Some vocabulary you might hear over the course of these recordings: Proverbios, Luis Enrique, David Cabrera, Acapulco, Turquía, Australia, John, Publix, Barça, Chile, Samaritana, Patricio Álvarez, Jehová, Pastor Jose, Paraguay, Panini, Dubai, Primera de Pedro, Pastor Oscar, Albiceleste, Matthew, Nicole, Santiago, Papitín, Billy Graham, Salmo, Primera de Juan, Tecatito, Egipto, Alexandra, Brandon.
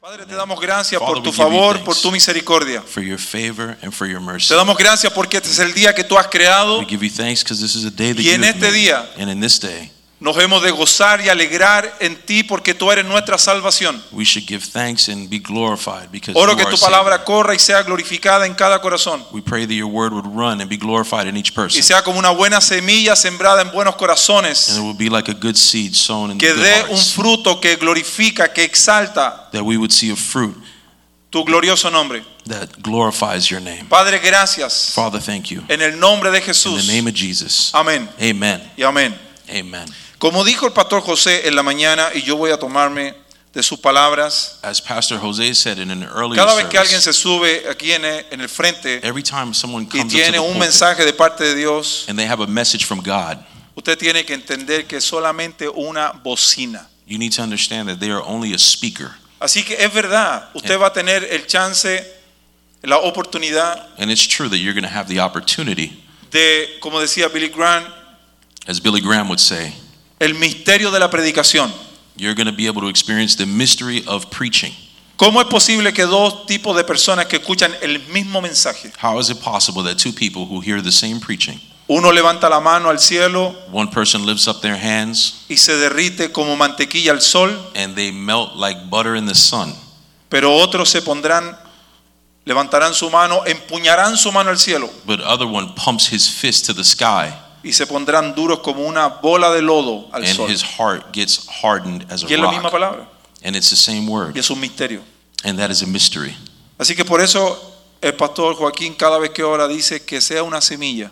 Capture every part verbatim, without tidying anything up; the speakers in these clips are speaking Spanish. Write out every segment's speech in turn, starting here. Padre, te damos gracias por tu favor, por tu misericordia. Te damos gracias porque este es el día que tú has creado. Y en este día nos hemos de gozar y alegrar en ti porque tú eres nuestra salvación. Oro que tu palabra corra y sea glorificada en cada corazón. Y sea como una buena semilla sembrada en buenos corazones. Que dé un fruto que glorifica, que exalta tu glorioso nombre. That glorifies your name. Padre, gracias. Father, thank you. En el nombre de Jesús. Amén. Amén. Y amén. Amén. Como dijo el pastor José en la mañana, y yo voy a tomarme de sus palabras, as Pastor Jose said in an earlier cada vez que alguien se sube aquí en el frente y tiene un mensaje de parte de Dios, and they have a message from God, usted tiene que entender que es solamente una bocina. You need to understand that they are only a speaker. Así que es verdad, usted and, va a tener el chance, la oportunidad, and it's true that you're going to have the opportunity, de, como decía Billy Graham, as Billy Graham would say, el misterio de la predicación. You're going to be able to experience the mystery of preaching. ¿Cómo es posible que dos tipos de personas que escuchan el mismo mensaje? How is it possible that two people who hear the same preaching? Uno levanta la mano al cielo. One person lifts up their hands. Y se derrite como mantequilla al sol. And they melt like butter in the sun. Pero otros se pondrán, levantarán su mano, empuñarán su mano al cielo. But other one pumps his fist to the sky. Y se pondrán duros como una bola de lodo al sol. And his heart gets hardened as a rock. Y es la misma palabra. And it's the same word. Y es un misterio. And that is a mystery. Así que por eso el pastor Joaquín cada vez que ora dice que sea una semilla.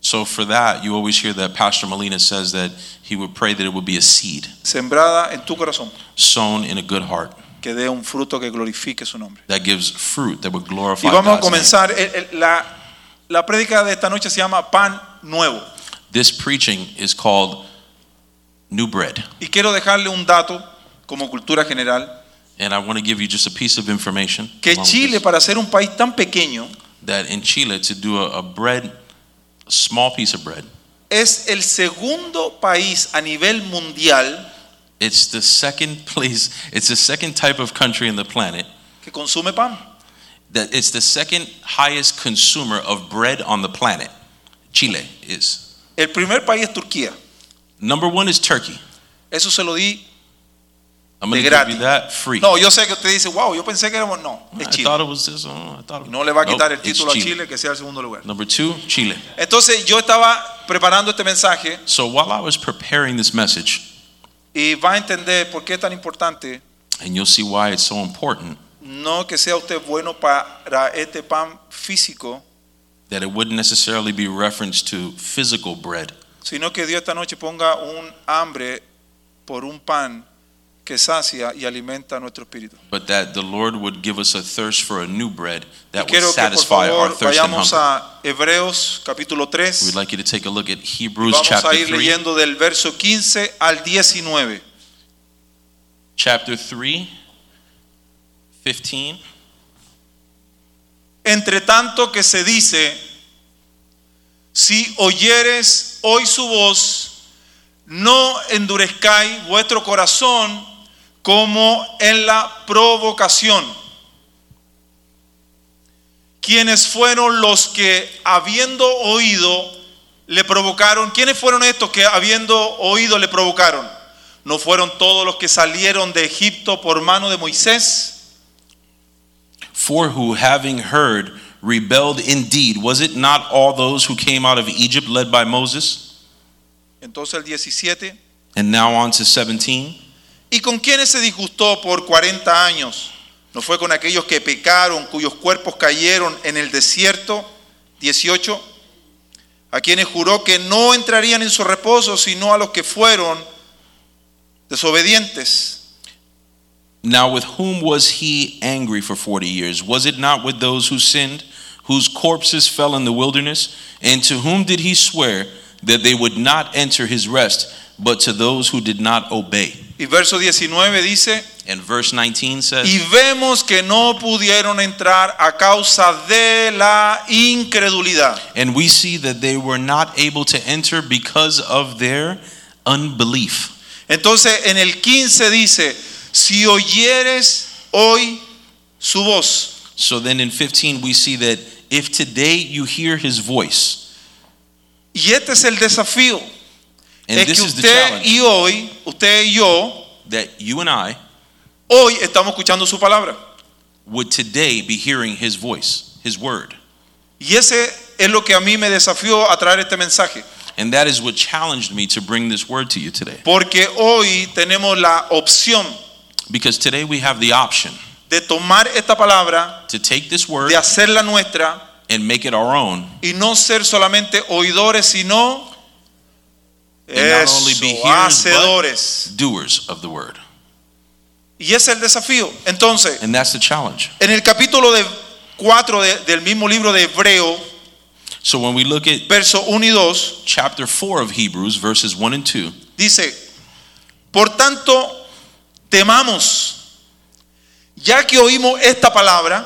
So for that, you always hear that Pastor Molina says that he would pray that it would be a seed. Sembrada en tu corazón. Sown in a good heart. Que dé un fruto que glorifique su nombre. That gives fruit that would glorify God's name. Y vamos a comenzar el, el, la la prédica de esta noche se llama Pan Nuevo. This preaching is called New Bread. Y quiero dejarle un dato como cultura general. And I want to give you just a piece of information. Que Chile, para ser un país tan pequeño, that in Chile to do a, a bread, a small piece of bread, es el segundo país a nivel mundial. It's the second place. It's the second type of country in the planet. Que consume pan. That it's the second highest consumer of bread on the planet. Chile is. El primer país es Turquía. Number one is Turkey. Eso se lo di I'm de gratis. That free. No, yo sé que usted dice, wow, yo pensé que éramos no. Es Chile. I thought it was this. Oh, I thought it... No le va a quitar nope, el título a Chile, que sea el segundo lugar. Number two, Chile. Entonces yo estaba preparando este mensaje. So while I was preparing this message, y va a entender por qué es tan importante. And you'll see why it's so important. No que sea usted bueno para este pan físico. That it wouldn't necessarily be reference to physical bread. Sino que Dios esta noche ponga un hambre por un pan que sacia y alimenta nuestro espíritu. But that the Lord would give us a thirst for a new bread that would satisfy our thirst and hunger. Vayamos a Hebreos capítulo tres. We'd like you to take a look at Hebrews chapter three. Vamos a ir leyendo del verso quince al diecinueve. Chapter three, fifteen. Entre tanto que se dice, si oyeres hoy su voz, no endurezcáis vuestro corazón como en la provocación. ¿Quiénes fueron los que habiendo oído le provocaron? ¿Quiénes fueron estos que habiendo oído le provocaron? ¿No fueron todos los que salieron de Egipto por mano de Moisés? For who, having heard, rebelled indeed. Was it not all those who came out of Egypt led by Moses? Entonces el diecisiete. And now on to seventeen. ¿Y con quiénes se disgustó por cuarenta años? ¿No fue con aquellos que pecaron, cuyos cuerpos cayeron en el desierto? dieciocho. A quienes juró que no entrarían en su reposo, sino a los que fueron desobedientes. Now with whom was he angry for forty years? Was it not with those who sinned, whose corpses fell in the wilderness, and to whom did he swear that they would not enter his rest, but to those who did not obey. Y verso diecinueve dice, and verse nineteen says, y vemos que no pudieron entrar a causa de la incredulidad. And we see that they were not able to enter because of their unbelief. Entonces en el quince dice, si oyeres hoy su voz. So then in fifteen we see that if today you hear his voice. Y este es el desafío. And es que usted y hoy, usted y yo, that you and I, hoy estamos escuchando su palabra. Would today be hearing his voice, his word. Y ese es lo que a mí me desafió a traer este mensaje. And that is what challenged me to bring this word to you today. Porque hoy tenemos la opción. Because today we have the option. De tomar esta palabra, to take this word, de hacerla nuestra, and make it our own. Y no ser solamente oidores, sino and eso, not only be hearers, hacedores. But doers of the word. Y ese es el desafío. Entonces, and that's the challenge. En el capítulo de cuatro de, del mismo libro de Hebreo, so when we look at verso uno y dos, chapter four of Hebrews, verses one and two, dice, por tanto, temamos, ya que oímos esta palabra,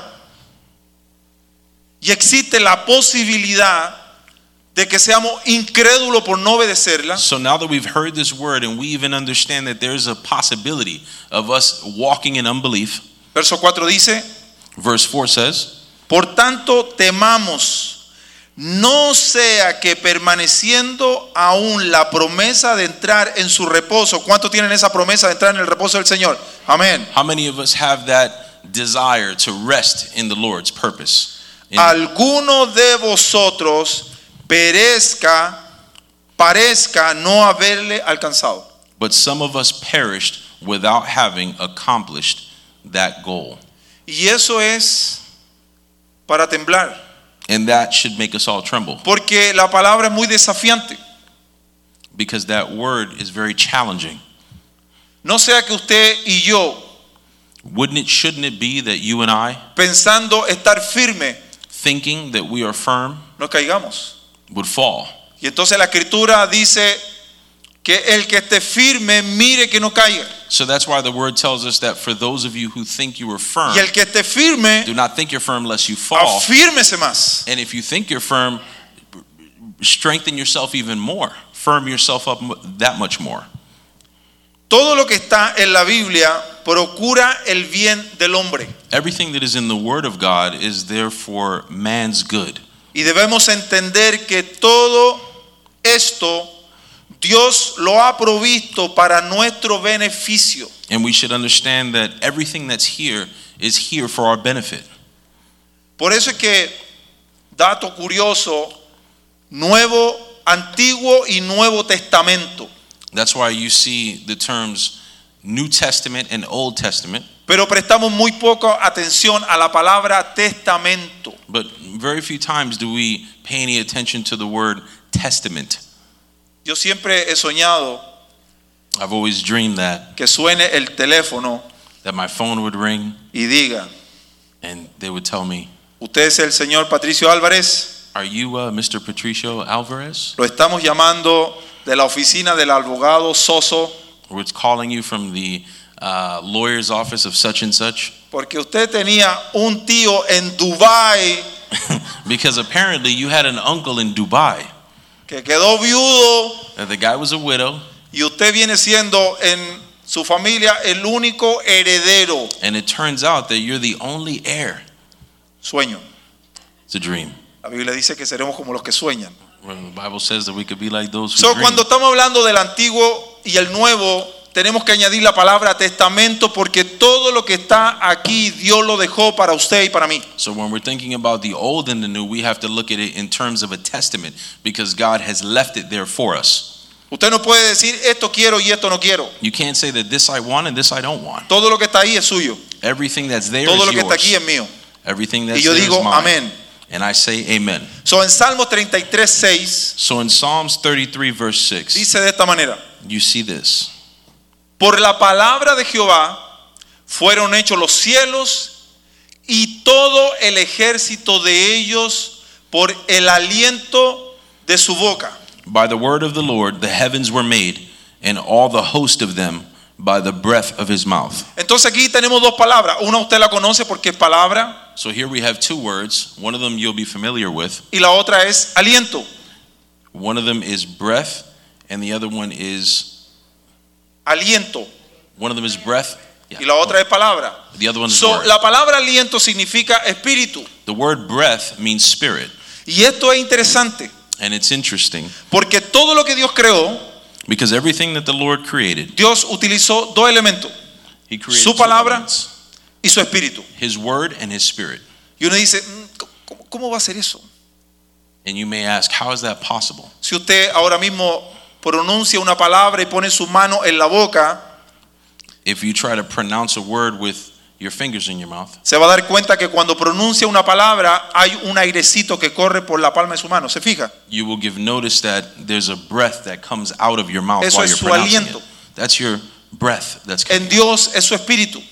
y existe la posibilidad de que seamos incrédulos por no obedecerla. So now that we've heard this word and we even understand that there's a possibility of us walking in unbelief. Verso cuatro dice, verse four says, por tanto temamos, no sea que permaneciendo aún la promesa de entrar en su reposo. ¿Cuántos tienen esa promesa de entrar en el reposo del Señor? Amén. How many of us have that desire to rest in the Lord's purpose? In alguno de vosotros perezca, parezca no haberle alcanzado. But some of us perished without having accomplished that goal. Y eso es para temblar. And that should make us all tremble. Porque la palabra es muy desafiante. Because that word is very challenging. No sea que usted y yo. Wouldn't it, shouldn't it be that you and I, pensando estar firme, thinking that we are firm, no caigamos, would fall. Y entonces la escritura dice que el que esté firme mire que no caiga. So that's why the word tells us that for those of you who think you are firm, y el que esté firme, do not think you're firm lest you fall. Afírmese más. And if you think you're firm, strengthen yourself even more. Firm yourself up that much more. Todo lo que está en la Biblia procura el bien del hombre. Everything that is in the word of God is there for man's good. Y debemos entender que todo esto Dios lo ha provisto para nuestro beneficio. And we should understand that everything that's here is here for our benefit. Por eso es que, dato curioso, Nuevo, Antiguo y Nuevo Testamento. That's why you see the terms New Testament and Old Testament. Pero prestamos muy poca atención a la palabra testamento. But very few times do we pay any attention to the word testament. Yo siempre he soñado, I've always dreamed that, que suene el teléfono, that my phone would ring, y diga, and they would tell me, ¿usted es el señor Patricio Álvarez? Are you uh, Mister Patricio Álvarez? Lo estamos llamando de la oficina del abogado Soso. We're calling you from the uh, lawyer's office of such and such. Porque usted tenía un tío en Dubai. Because apparently you had an uncle in Dubai. Que quedó viudo. And the guy was a widow. Y usted viene siendo en su familia el único heredero. And it turns out that you're the only heir. Sueño. It's a dream. La Biblia dice que seremos como los que sueñan. Well, the Bible says that we could be like those who so dream. Cuando estamos hablando del Antiguo y el Nuevo, tenemos que añadir la palabra testamento, porque todo lo que está aquí Dios lo dejó para usted y para mí. So when we're thinking about the old and the new, we have to look at it in terms of a testament, because God has left it there for us. Usted no puede decir esto quiero y esto no quiero. You can't say that this I want and this I don't want. Todo lo que está ahí es suyo. Everything that's there todo is yours. Todo lo que está aquí es mío. Everything that's y yo there digo, is mine. Amén. And I say amen. So in Salmo thirty-three six. So in Psalms thirty-three verse six. Dice de esta manera. You see this. Por la palabra de Jehová fueron hechos los cielos y todo todo el ejército de ellos por el aliento de su boca. By the word of the Lord the heavens were made, and all the host of them by the breath of his mouth. Entonces aquí tenemos dos palabras. Una usted la conoce porque es palabra. So here we have two words. One of them you'll be familiar with. Y la otra es aliento. One of them is breath and the other one is aliento. One of them is breath. Yeah. Y la otra oh. es palabra. The other one is so, word. La palabra aliento significa espíritu. The word breath means spirit. Y esto es interesante. And it's interesting. Porque todo lo que Dios creó, because everything that the Lord created, Dios utilizó dos elementos. He created su palabra y su espíritu. His word and his spirit. Y uno dice, ¿cómo, cómo va a ser eso? And you may ask, how is that possible? Si usted ahora mismo pronuncia una palabra y pone su mano en la boca, if you try to pronounce a word with your fingers in your mouth, se va a dar cuenta que cuando pronuncia una palabra hay un airecito que corre por la palma de su mano. ¿Se fija? You will give notice that there's a breath that comes out of your mouth eso while es you're pronouncing aliento. It. That's your breath. That's coming. En Dios es su espíritu.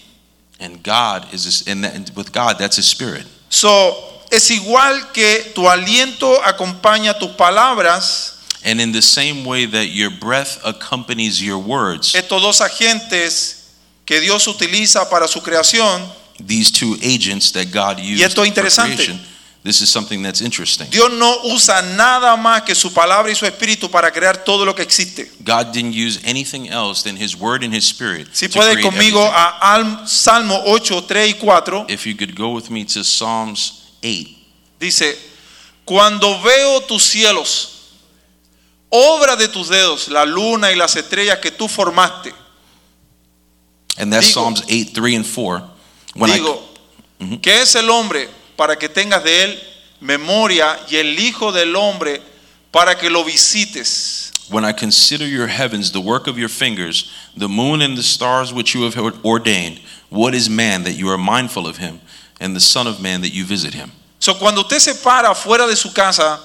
And God is his, and, that, and with God that's his spirit. So es igual que tu aliento acompaña tus palabras. And in the same way that your breath accompanies your words. Estos dos agentes que Dios utiliza para su creación. These two agents that God used. Y esto es interesante. This is something that's interesting. Dios no usa nada más que su palabra y su espíritu para crear todo lo que existe. God didn't use anything else than his word and his spirit. Si puede conmigo everything. A Salmo ocho, tres y cuatro. If you could go with me to Psalms eight. Dice, cuando veo tus cielos, obra de tus dedos, la luna y las estrellas que tú formaste. And that's digo, Psalms eight, three and four. When digo, I, mm-hmm. ¿Qué es el hombre para que tengas de él memoria y el hijo del hombre para que lo visites? When I consider your heavens, the work of your fingers, the moon and the stars which you have ordained, what is man that you are mindful of him, and the son of man that you visit him? So cuando usted se para fuera de su casa,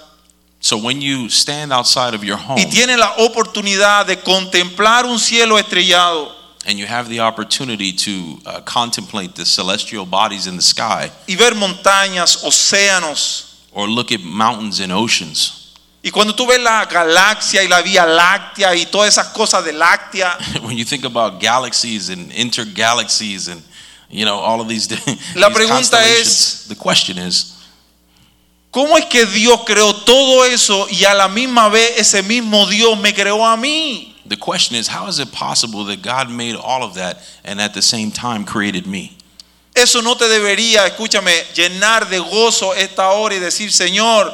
so when you stand outside of your home, y tiene la oportunidad de contemplar un cielo estrellado, and you have the opportunity to uh, contemplate the celestial bodies in the sky. Y ver montañas, océanos. Or look at mountains and oceans. Y cuando tú ves la galaxia y la Vía Láctea y todas esas cosas de Láctea. When you think about galaxies and intergalaxies and you know all of these, la these pregunta es, the question is, ¿cómo es que Dios creó todo eso y a la misma vez ese mismo Dios me creó a mí? The question is, how is it possible that God made all of that and at the same time created me? Eso no te debería, escúchame, llenar de gozo esta hora y decir, Señor,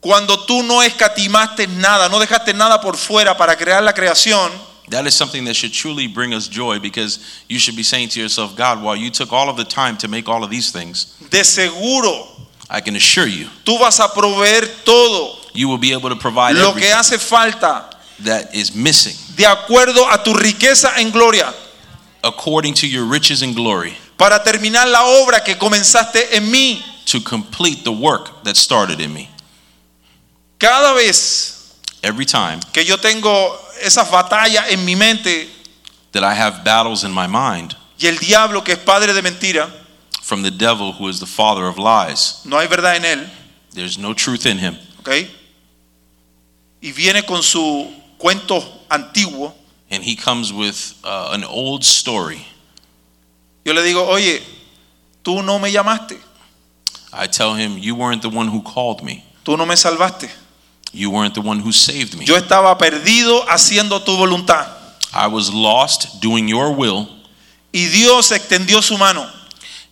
cuando tú no escatimaste nada, no dejaste nada por fuera para crear la creación. That is something that should truly bring us joy, because you should be saying to yourself, God, while you took all of the time to make all of these things, de seguro, I can assure you, tú vas a proveer todo. You will be able to provide lo everything. Que hace falta. That is missing. De acuerdo a tu riqueza en gloria. According to your riches in glory. Para terminar la obra que comenzaste en mí. To complete the work that started in me. Cada vez. Every time. Que yo tengo esas batallas en mi mente. That I have battles in my mind. Y el diablo que es padre de mentira. From the devil who is the father of lies. No hay verdad en él. There's no truth in him. Okay. Y viene con su cuentos antiguos. And he comes with uh, an old story. Yo le digo, oye, tú no me llamaste. I tell him, you weren't the one who called me. Tú no me salvaste. You weren't the one who saved me. Yo estaba perdido haciendo tu voluntad. I was lost doing your will. Y Dios extendió su mano.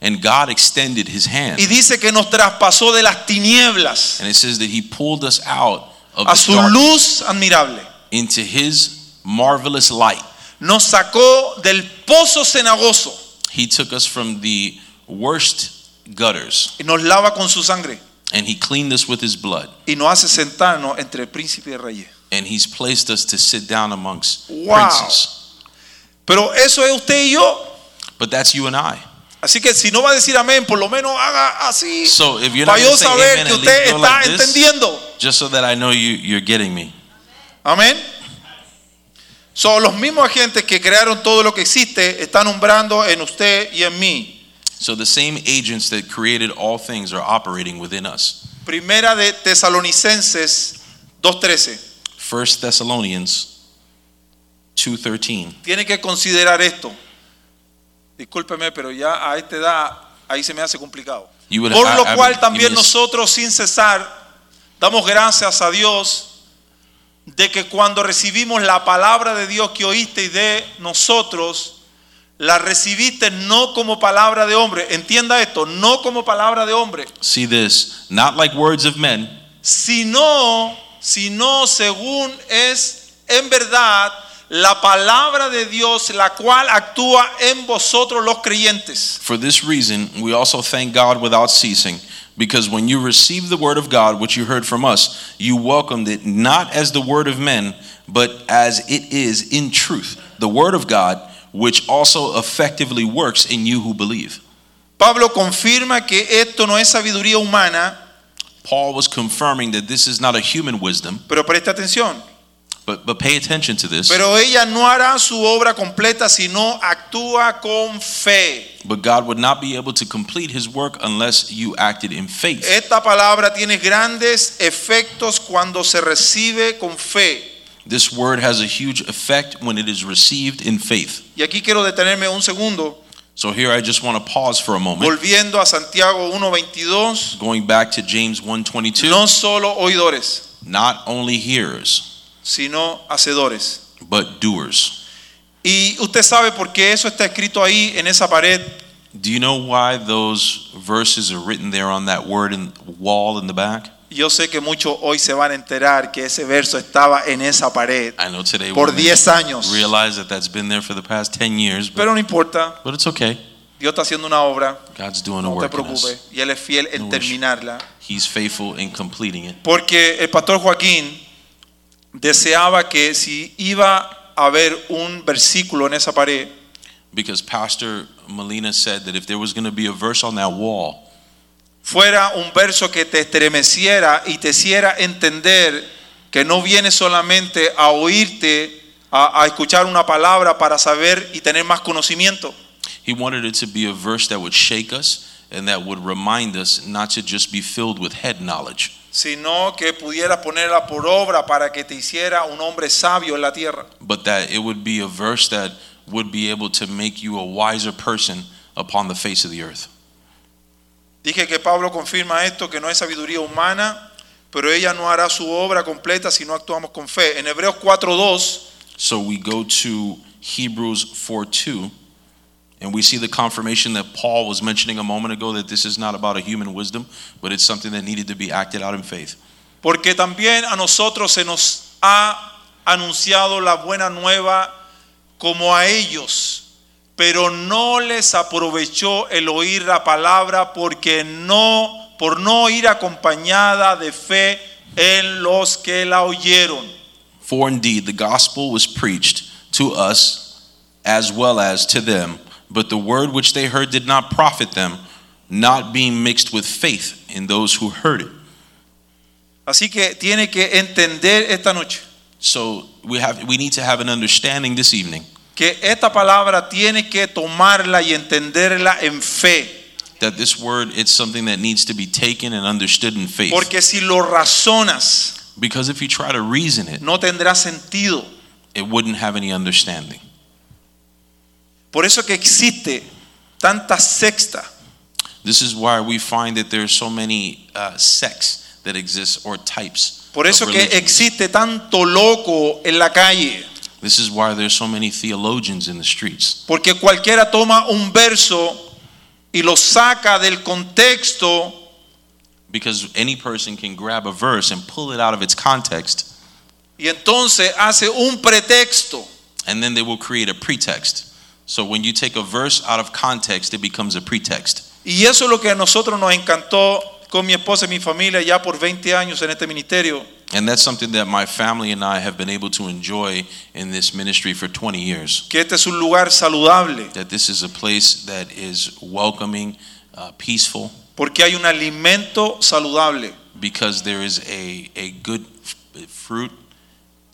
And God extended his hand. Y dice que nos traspasó de las tinieblas. And it says that he pulled us out of a su luz admirable. Into his marvelous light. Nos sacó del pozo cenagoso. He took us from the worst gutters. Y nos lava con su sangre. And he cleaned us with his blood. Y nos hace sentarnos entre príncipes y reyes. And he's placed us to sit down amongst wow. princes. Pero eso es usted y yo. But that's you and I. Así que si no va a decir amén, por lo menos haga así. So if you're not going to say amen, at least go like this, just so that I know you, you're getting me. Amén. Son los mismos agentes que crearon todo lo que existe están umbrando en usted y en mí. So the same agents that created all things are operating within us. Primera de Tesalonicenses dos trece. First Thessalonians two thirteen. Tiene que considerar esto. Discúlpeme, pero ya a esta edad ahí se me hace complicado. Would, Por lo I, cual I would, también nosotros sin cesar damos gracias a Dios de que cuando recibimos la palabra de Dios que oísteis de nosotros, la recibiste no como palabra de hombre. Entienda esto, no como palabra de hombre. See this, not like words of men. Sino, sino según es en verdad la palabra de Dios, la cual actúa en vosotros los creyentes. For this reason, we also thank God without ceasing, because when you received the word of God, which you heard from us, you welcomed it not as the word of men, but as it is in truth, the word of God, which also effectively works in you who believe. Pablo confirma que esto no es sabiduría humana. Paul was confirming that this is not a human wisdom. Pero presta atención. But, but pay attention to this. Pero ella no hará su obra completa si no actúa con fe. But God would not be able to complete his work unless you acted in faith. Esta palabra tiene grandes efectos cuando se recibe con fe. This word has a huge effect when it is received in faith. Y aquí quiero detenerme un segundo. So here I just want to pause for a moment. Volviendo a Santiago uno veintidós. Going back to James one twenty-two. No solo oidores. Not only hearers. Sino hacedores. But doers. Y usted sabe por qué eso está escrito ahí en esa pared. Do you know why those verses are written there on that word in wall in the back? Yo sé que muchos hoy se van a enterar que ese verso estaba en esa pared por diez años. Realize that that's been there for the past ten years, but, pero no importa. But it's okay. Dios está haciendo una obra. God's doing a no te preocupes. Y él es fiel en terminarla. He's faithful in completing it. Porque el pastor Joaquín deseaba que si iba a haber un versículo en esa pared, because Pastor Molina said that if there was going to be a verse on that wall, fuera un verso que te estremeciera y te hiciera entender que no vienes solamente a oírte, a, a escuchar una palabra para saber y tener más conocimiento. He wanted it to be a verse that would shake us and that would remind us not to just be filled with head knowledge. Sino que pudiera ponerla por obra para que te hiciera un hombre sabio en la tierra. But that it would be a verse that would be able to make you a wiser person upon the face of the earth. Dije que Pablo confirma esto, que no es sabiduría humana, pero ella no hará su obra completa si no actuamos con fe. En Hebreos cuatro dos. So we go to Hebrews four two, and we see the confirmation that Paul was mentioning a moment ago, that this is not about a human wisdom, but it's something that needed to be acted out in faith. Porque también a nosotros se nos ha anunciado la buena nueva como a ellos, pero no les aprovechó el oír la palabra porque no, por no ir acompañada de fe en los que la oyeron. For indeed the gospel was preached to us as well as to them, but the word which they heard did not profit them, not being mixed with faith in those who heard it. Así que tiene que entender esta noche. So we have we need to have an understanding this evening. Que esta palabra tiene que tomarla y entenderla en fe. That this word is something that needs to be taken and understood in faith. Porque si lo razonas, because if you try to reason it, no tendrá sentido. It wouldn't have any understanding. Por eso que existe tanta secta. This is why we find that there are so many uh, sects that exist or types. Por eso que existe tanto loco en la calle. This is why there's so many theologians in the streets. Porque cualquiera toma un verso y lo saca del contexto. Because any person can grab a verse and pull it out of its context. Y entonces hace un pretexto. And then they will create a pretext. So when you take a verse out of context, it becomes a pretext. Y eso es lo que a nosotros nos encantó con mi esposa y mi familia ya por veinte años en este ministerio. And that's something that my family and I have been able to enjoy in this ministry for twenty years. Que este es un lugar saludable. That this is a place that is welcoming, uh, peaceful. Porque hay un alimento saludable. Because there is a, a good f- fruit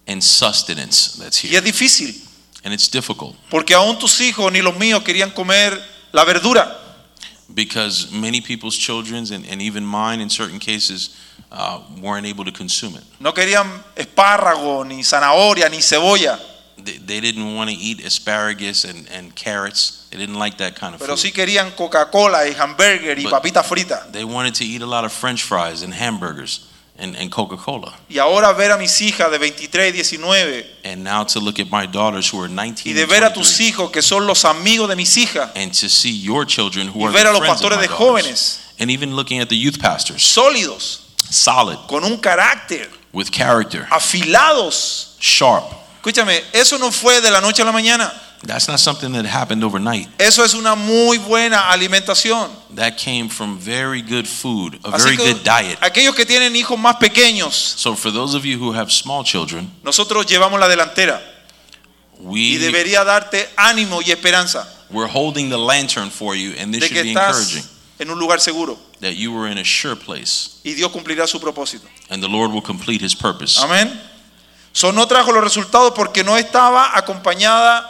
and sustenance that's here. Y es difícil. And it's difficult. Porque aún tus hijos ni los míos querían comer la verdura. because many people's children and, and even mine in certain cases uh, weren't able to consume it. No querían espárrago, ni zanahoria, ni cebolla. They, they didn't want to eat asparagus and, and carrots. They didn't like that kind of Pero food. Pero sí querían Coca-Cola y hamburger y papitas fritas. They wanted to eat a lot of French fries and hamburgers and, and Coca-Cola. Y ahora ver a mis hijas de veintitrés y diecinueve. And now to look at my daughters who are nineteen. Y de ver a tus hijos que son los amigos de mis hijas. And to see your children who y are ver a los pastores de jóvenes. And even looking at the youth pastors. Sólidos. Solid. Con un carácter. With character. Afilados. Sharp. Escúchame, eso no fue de la noche a la mañana. That's not something that happened overnight. Eso es una muy buena alimentación. That came from very good food, a Así very good diet. Aquellos que tienen hijos más pequeños. So for those of you who have small children, nosotros llevamos la delantera. We, y debería darte ánimo y esperanza. We're holding the lantern for you, and this should be encouraging. En un lugar seguro. That you were in a sure place. Y Dios cumplirá su propósito. And the Lord will complete His purpose. Amén. So no trajo los resultados porque no estaba acompañada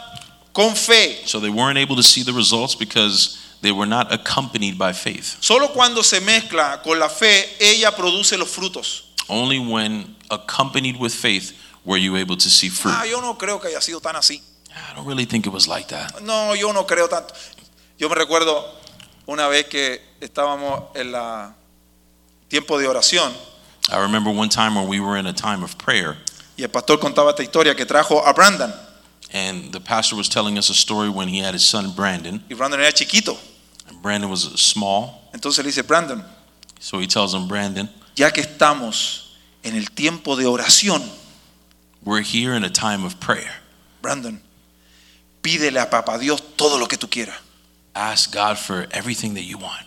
con fe. So they weren't able to see the results because they were not accompanied by faith. Solo cuando se mezcla con la fe, ella produce los frutos. Only when accompanied with faith were you able to see fruit. Ah, yo no creo que haya sido tan así. I don't really think it was like that. No, yo no creo tanto. Yo me recuerdo una vez que estábamos en la tiempo de oración. I remember one time when we were in a time of prayer. Y el pastor contaba esta historia que trajo a Brandon. And the pastor was telling us a story when he had his son Brandon. Y Brandon era chiquito. And Brandon was small. Entonces le dice Brandon. So he tells him Brandon. Ya que estamos en el tiempo de oración. We're here in a time of prayer. Brandon, pídele a Papá Dios todo lo que tú quieras. Ask God for everything that you want.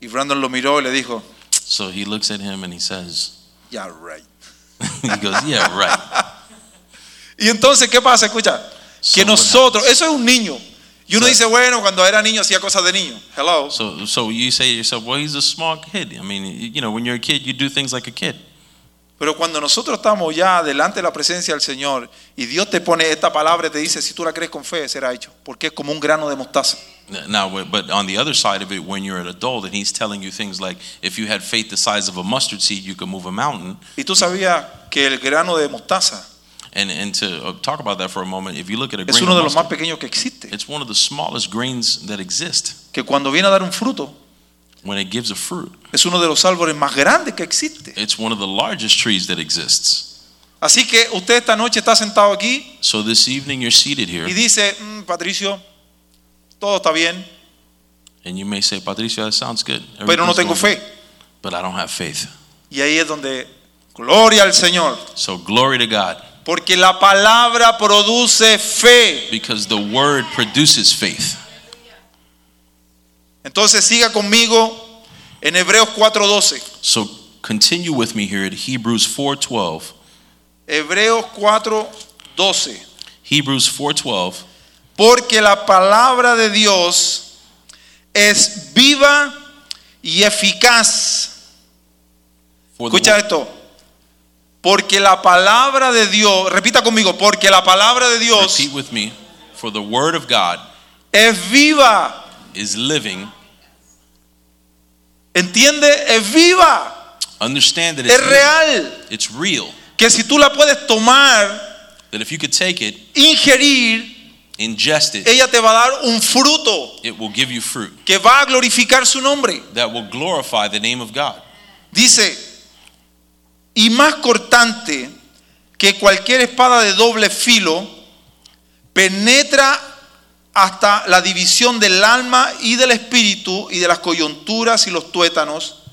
Y Brandon lo miró y le dijo. So he looks at him and he says. Yeah, right. He goes, yeah, right. Y entonces, ¿qué pasa? Escucha, que so nosotros, eso es un niño. Y uno so, dice, bueno, cuando era niño hacía cosas de niño. Hello. So, so you say to yourself, well, he's a small kid. I mean, you know, when you're a kid, you do things like a kid. Pero cuando nosotros estamos ya delante de la presencia del Señor y Dios te pone esta palabra y te dice, si tú la crees con fe, será hecho, porque es como un grano de mostaza. Now, but on the other side of it, when you're an adult and He's telling you things like, if you had faith the size of a mustard seed, you could move a mountain. Y tú sabías que el grano de mostaza. And, and to talk about that for a moment, if you look at a grain, es uno de los más pequeños que existe. It's one of the smallest grains that exist. Que cuando viene a dar un fruto. When it gives a fruit. Es uno de los árboles más grandes que existe. It's one of the largest trees that exists. Así que usted esta noche está sentado aquí. So this evening you're seated here. Y dice, mm, Patricio, todo está bien. And you may say, Patricio, that sounds good. Pero no tengo fe. But I don't have faith. Y ahí es donde gloria al Señor. So glory to God. Porque la palabra produce fe. Because the word produces faith. Entonces siga conmigo en Hebreos cuatro doce. So continue with me here at Hebrews four twelve. Hebreos cuatro doce. Hebrews four twelve. Porque la palabra de Dios es viva y eficaz. Escucha esto. Porque la palabra de Dios, repita conmigo, porque la palabra de Dios. Repeat with me. For the word of God es viva. Is living. Entiende, es viva. Understand that it's es real. Real. It's real. Que si tú la puedes tomar, that if you could take it, ingerir, ingest it, ella te va a dar un fruto. It will give you fruit. Que va a glorificar su nombre. That will glorify the name of God. Dice, y más cortante que cualquier espada de doble filo, penetra hasta la división del alma y del espíritu y de las coyunturas y los tuétanos,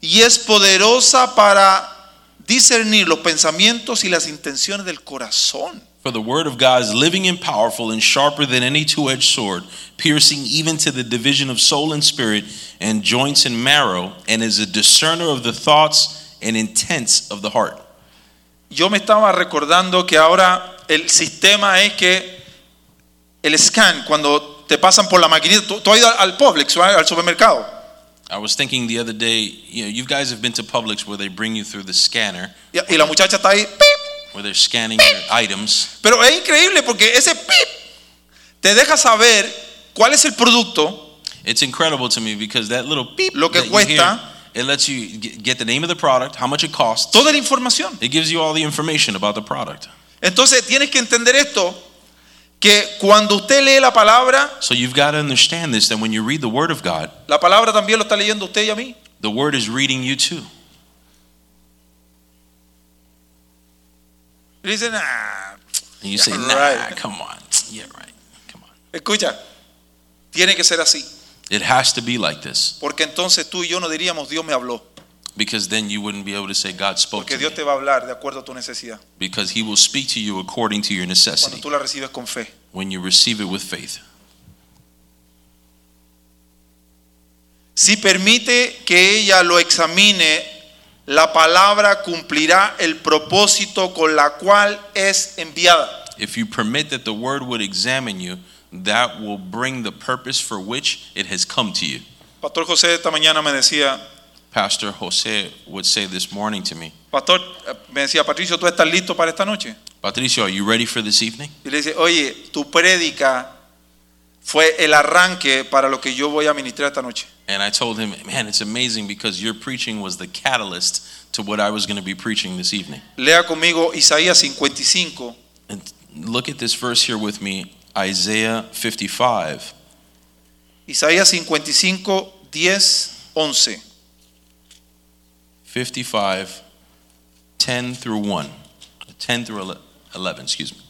y es poderosa para discernir los pensamientos y las intenciones del corazón. For the word of God is living and powerful and sharper than any two-edged sword, piercing even to the division of soul and spirit and joints and marrow, and is a discerner of the thoughts and intents of the heart. Yo me estaba recordando que ahora el sistema es que el scan, cuando te pasan por la maquinita, tú, tú has ido al Publix, al supermercado. I was thinking the other day, you know, you guys have been to Publix where they bring you through the scanner. Y, y la muchacha está ahí, pip, where they're scanning pip, your items. Pero es increíble porque ese pip te deja saber cuál es el producto. It's incredible to me because that little beep lo que that cuesta, you hear, it lets you get the name of the product, how much it costs. Toda la información. It gives you all the information about the product. Entonces tienes que entender esto. Que cuando usted lee la palabra, so you've got to understand this, that when you read the word of God, la palabra también lo está leyendo usted y a mí. The word is reading you too. You say, nah. And you say, nah, right. Come on. Yeah, right. Come on. Escucha, tiene que ser así. It has to be like this. Porque entonces tú y yo no diríamos, Dios me habló. Because then you wouldn't be able to say God spoke to Dios me. Te va a hablar de acuerdo a tu necesidad. Because He will speak to you according to your necessity. Cuando tú la recibes con fe. When you receive it with faith. Si permite que ella lo examine, la palabra cumplirá el propósito con la cual es enviada. If you permit that the word would examine you, that will bring the purpose for which it has come to you. Pastor Jose esta mañana me decía. Pastor Jose would say this morning to me. Pastor, me decía, Patricio, ¿tú estás listo para esta noche? Patricio, are you ready for this evening? Y le dice, oye, tu prédica fue el arranque para lo que yo voy a ministrar esta noche. And I told him, man, it's amazing because your preaching was the catalyst to what I was going to be preaching this evening. Lea conmigo Isaías cincuenta y cinco. And look at this verse here with me, Isaiah fifty-five. Isaías cincuenta y cinco, diez, once. fifty-five, ten through one, ten through eleven, excuse me.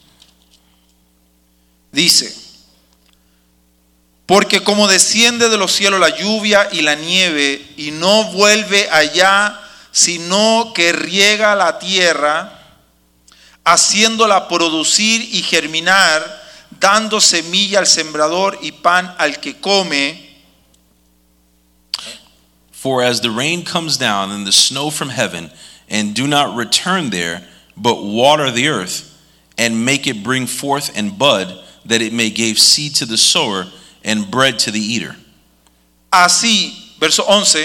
Dice, porque como desciende de los cielos la lluvia y la nieve y no vuelve allá, sino que riega la tierra, haciéndola producir y germinar, dando semilla al sembrador y pan al que come. For as the rain comes down and the snow from heaven, and do not return there, but water the earth, and make it bring forth and bud, that it may give seed to the sower and bread to the eater. Así, verso once,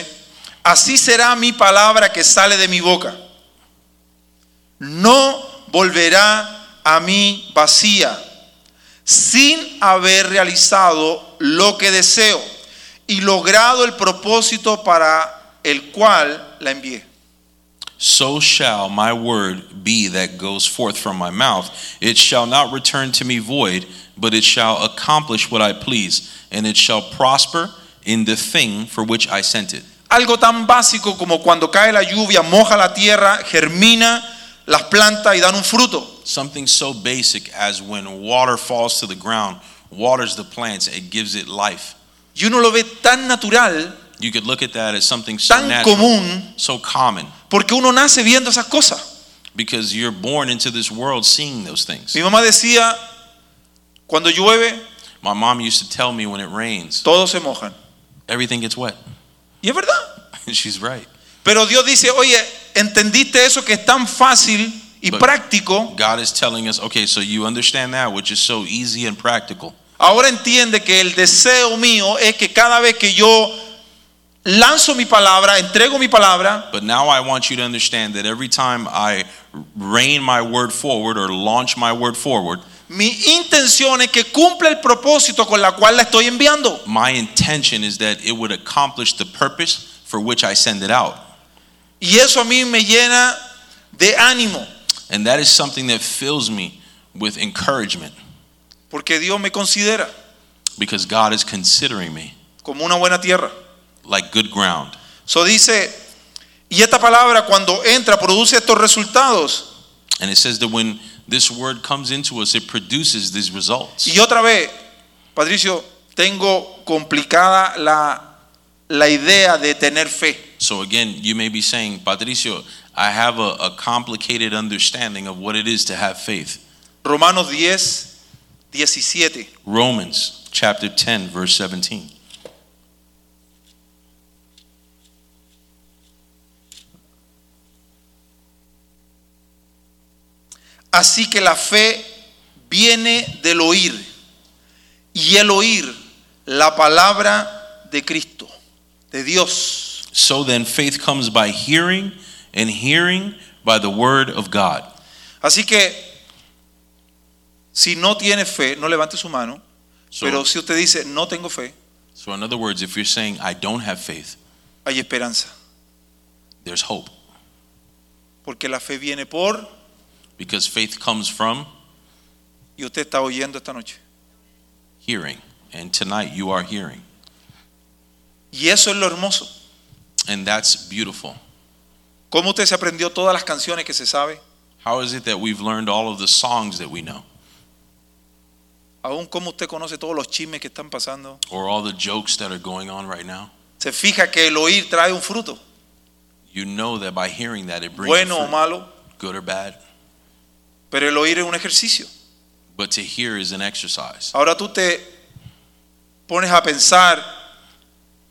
así será mi palabra que sale de mi boca. No volverá a mí vacía, sin haber realizado lo que deseo. Y logrado el propósito para el cual la envié. So shall my word be that goes forth from my mouth. It shall not return to me void, but it shall accomplish what I please, and it shall prosper in the thing for which I sent it. Algo tan básico como cuando cae la lluvia, moja la tierra, germina las plantas y dan un fruto. Something so basic as when water falls to the ground, waters the plants, it gives it life. Y uno lo ve tan natural, you could look at that as something so tan natural, común, so common. Porque uno nace viendo esas cosas. Because you're born into this world seeing those things. Mi mamá decía, cuando llueve, my mom used to tell me when it rains, todos se mojan. Everything gets wet. Y es verdad. She's right. Pero Dios dice, oye, ¿entendiste eso que es tan fácil y but práctico? God is telling us, okay, so you understand that, which is so easy and practical. Ahora entiende que el deseo mío es que cada vez que yo lanzo mi palabra, entrego mi palabra. But now I want you to understand that every time I rain my word forward or launch my word forward, mi intención es que cumpla el propósito con la cual la estoy enviando. My intention is that it would accomplish the purpose for which I send it out. Y eso a mí me llena de ánimo. And that is something that fills me with encouragement. Porque Dios me considera because God is considering me como una buena tierra, like good ground. So dice, y esta palabra cuando entra produce estos resultados. And it says that when this word comes into us, it produces these results. Y otra vez, Patricio, tengo complicada la la idea de tener fe. So again, you may be saying, Patricio, I have a, a complicated understanding of what it is to have faith. Romanos diez diecisiete. Romans chapter ten verse seventeen. Así que la fe viene del oír y el oír la palabra de Cristo, de Dios. So then faith comes by hearing and hearing by the word of God. Así que si no tiene fe, no levante su mano. So, pero si usted dice, no tengo fe. So in other words, if you're saying I don't have faith, hay esperanza. There's hope. Porque la fe viene por. Because faith comes from. Y usted está oyendo esta noche. Hearing, and tonight you are hearing. Y eso es lo hermoso. And that's beautiful. ¿Cómo usted se aprendió todas las canciones que se sabe? How is it that we've learned all of the songs that we know? Aún cómo usted conoce todos los chismes que están pasando. Or all the jokes that are going on right now. Se fija que el oír trae un fruto. You know that by hearing that it brings bueno fruit, o malo, good or bad. Pero el oír es un ejercicio. But to hear is an exercise. Ahora tú te pones a pensar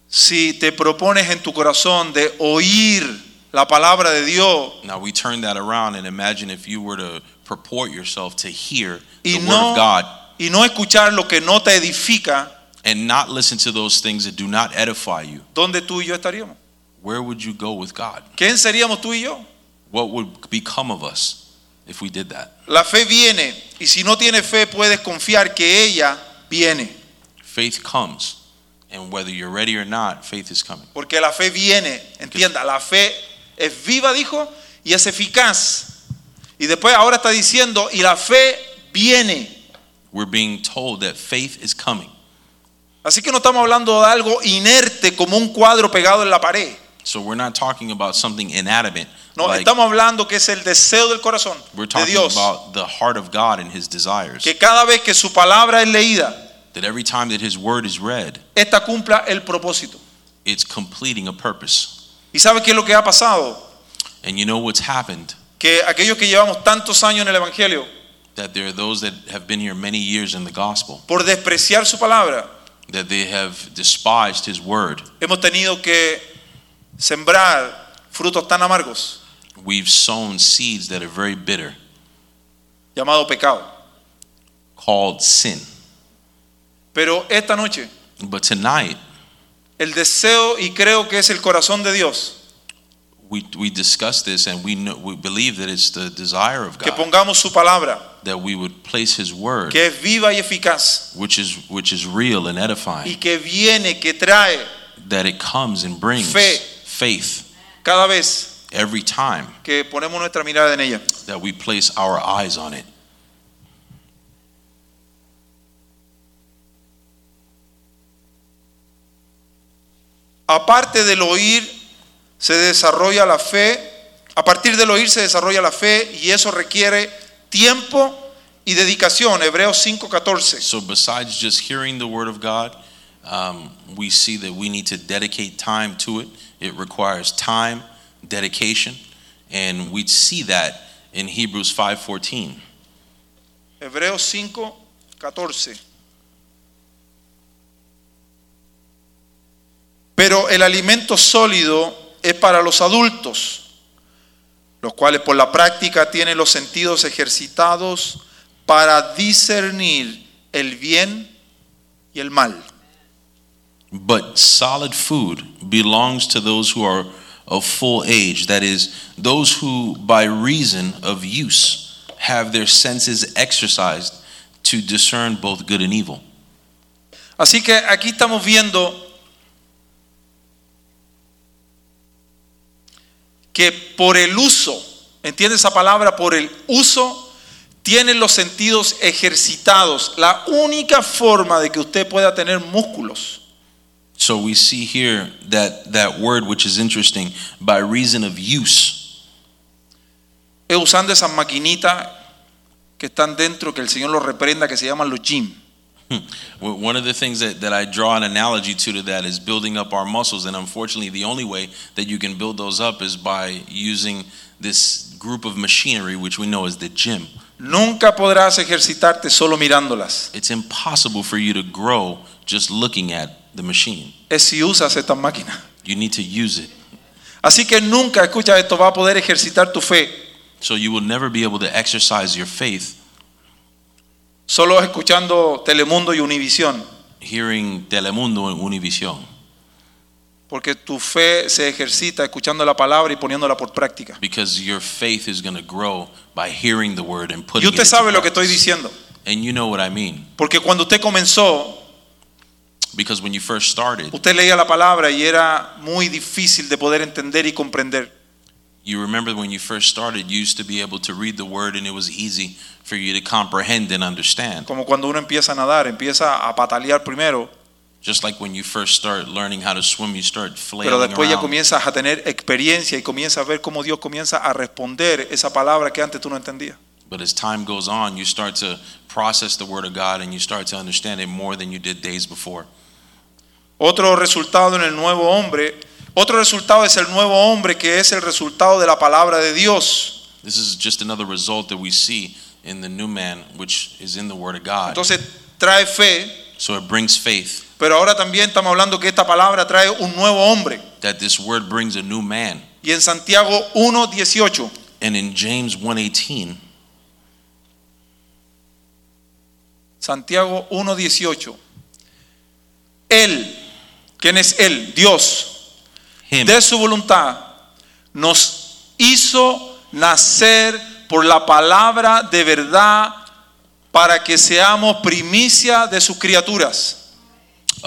si te propones en tu corazón de oír la palabra de Dios. Now we turn that around and imagine if you were to purport yourself to hear y the no, word of God. Y no escuchar lo que no te edifica. And not listen to those things that do not edify you. ¿Dónde tú y yo estaríamos? Where would you go with God? ¿Quién seríamos tú y yo? What would become of us if we did that? La fe viene, y si no tienes fe puedes confiar que ella viene. Faith comes, and whether you're ready or not, faith is coming. Porque la fe viene, entienda, la fe es viva, dijo, y es eficaz. Y después ahora está diciendo, y la fe viene. We're being told that faith is coming. Así que no estamos hablando de algo inerte como un cuadro pegado en la pared. So we're not talking about something inanimate. No, like, estamos hablando que es el deseo del corazón we're talking de Dios. About the heart of God and His desires. Que cada vez que su palabra es leída, that every time that His word is read, esta cumpla el propósito. It's completing a purpose. ¿Y sabe qué es lo que ha pasado? And you know what's happened? Que aquellos que llevamos tantos años en el evangelio, that there are those that have been here many years in the gospel. Por despreciar su palabra. That they have despised His word. Hemos tenido que sembrar frutos tan amargos. We've sown seeds that are very bitter. Llamado pecado. Called sin. Pero esta noche. But tonight. El deseo y creo que es el corazón de Dios. We we discuss this and we know, we believe that it's the desire of God. Que pongamos su palabra. That we would place His word, que es viva y eficaz, which is which is real and edifying, y que viene, que trae, that it comes and brings fe, faith, cada vez, every time, que ponemos nuestra mirada en ella, that we place our eyes on it. Aparte del oír se desarrolla la fe. A partir del oír se desarrolla la fe, y eso requiere tiempo y dedicación. Hebreos cinco catorce. So besides just hearing the word of God, um, we see that we need to dedicate time to it. It requires time, dedication, and we see that in Hebrews five fourteen. Hebreos cinco catorce. Pero el alimento sólido es para los adultos, los cuales por la práctica tienen los sentidos ejercitados para discernir el bien y el mal. But solid food belongs to those who are of full age, that is, those who by reason of use have their senses exercised to discern both good and evil. Así que aquí estamos viendo que por el uso, entiende esa palabra, por el uso, tienen los sentidos ejercitados. La única forma de que usted pueda tener músculos. So we see here that that word, which is interesting, by reason of use. Es usando esas maquinitas que están dentro, que el Señor los reprenda, que se llaman los gym. One of the things that, that I draw an analogy to to that is building up our muscles, and unfortunately the only way that you can build those up is by using this group of machinery which we know as the gym. Nunca podrás ejercitarte solo mirándolas. It's impossible for you to grow just looking at the machine. Es si usas esta máquina. You need to use it. Así que nunca, escucha esto, va a poder ejercitar tu fe. So you will never be able to exercise your faith. Solo escuchando Telemundo y Univisión. Hearing Telemundo and Univisión. Porque tu fe se ejercita escuchando la palabra y poniéndola por práctica. Because your faith is going to grow by hearing the word and putting it. Y usted it sabe lo practice. Que estoy diciendo. And you know what I mean. Porque cuando usted comenzó because when you first started, usted leía la palabra y era muy difícil de poder entender y comprender. You remember when you first started, you used to be able to read the word and it was easy for you to comprehend and understand. Como cuando uno empieza a nadar, empieza a patalear primero. Just like when you first start learning how to swim, you start flailing around. Pero después ya comienzas a tener experiencia y comienzas a ver cómo Dios comienza a responder esa palabra que antes tú no entendías. But as time goes on, you start to process the word of God and you start to understand it more than you did days before. Otro resultado en el nuevo hombre, otro resultado es el nuevo hombre que es el resultado de la palabra de Dios. This is just another result that we see in the new man, which is in the word of God. Entonces trae fe. So it brings faith. Pero ahora también estamos hablando que esta palabra trae un nuevo hombre. That this word brings a new man. Y en Santiago uno dieciocho. And in James one eighteen. Santiago uno dieciocho. Él, ¿quién es él? Dios, Him. De su voluntad nos hizo nacer por la palabra de verdad para que seamos primicia de sus criaturas.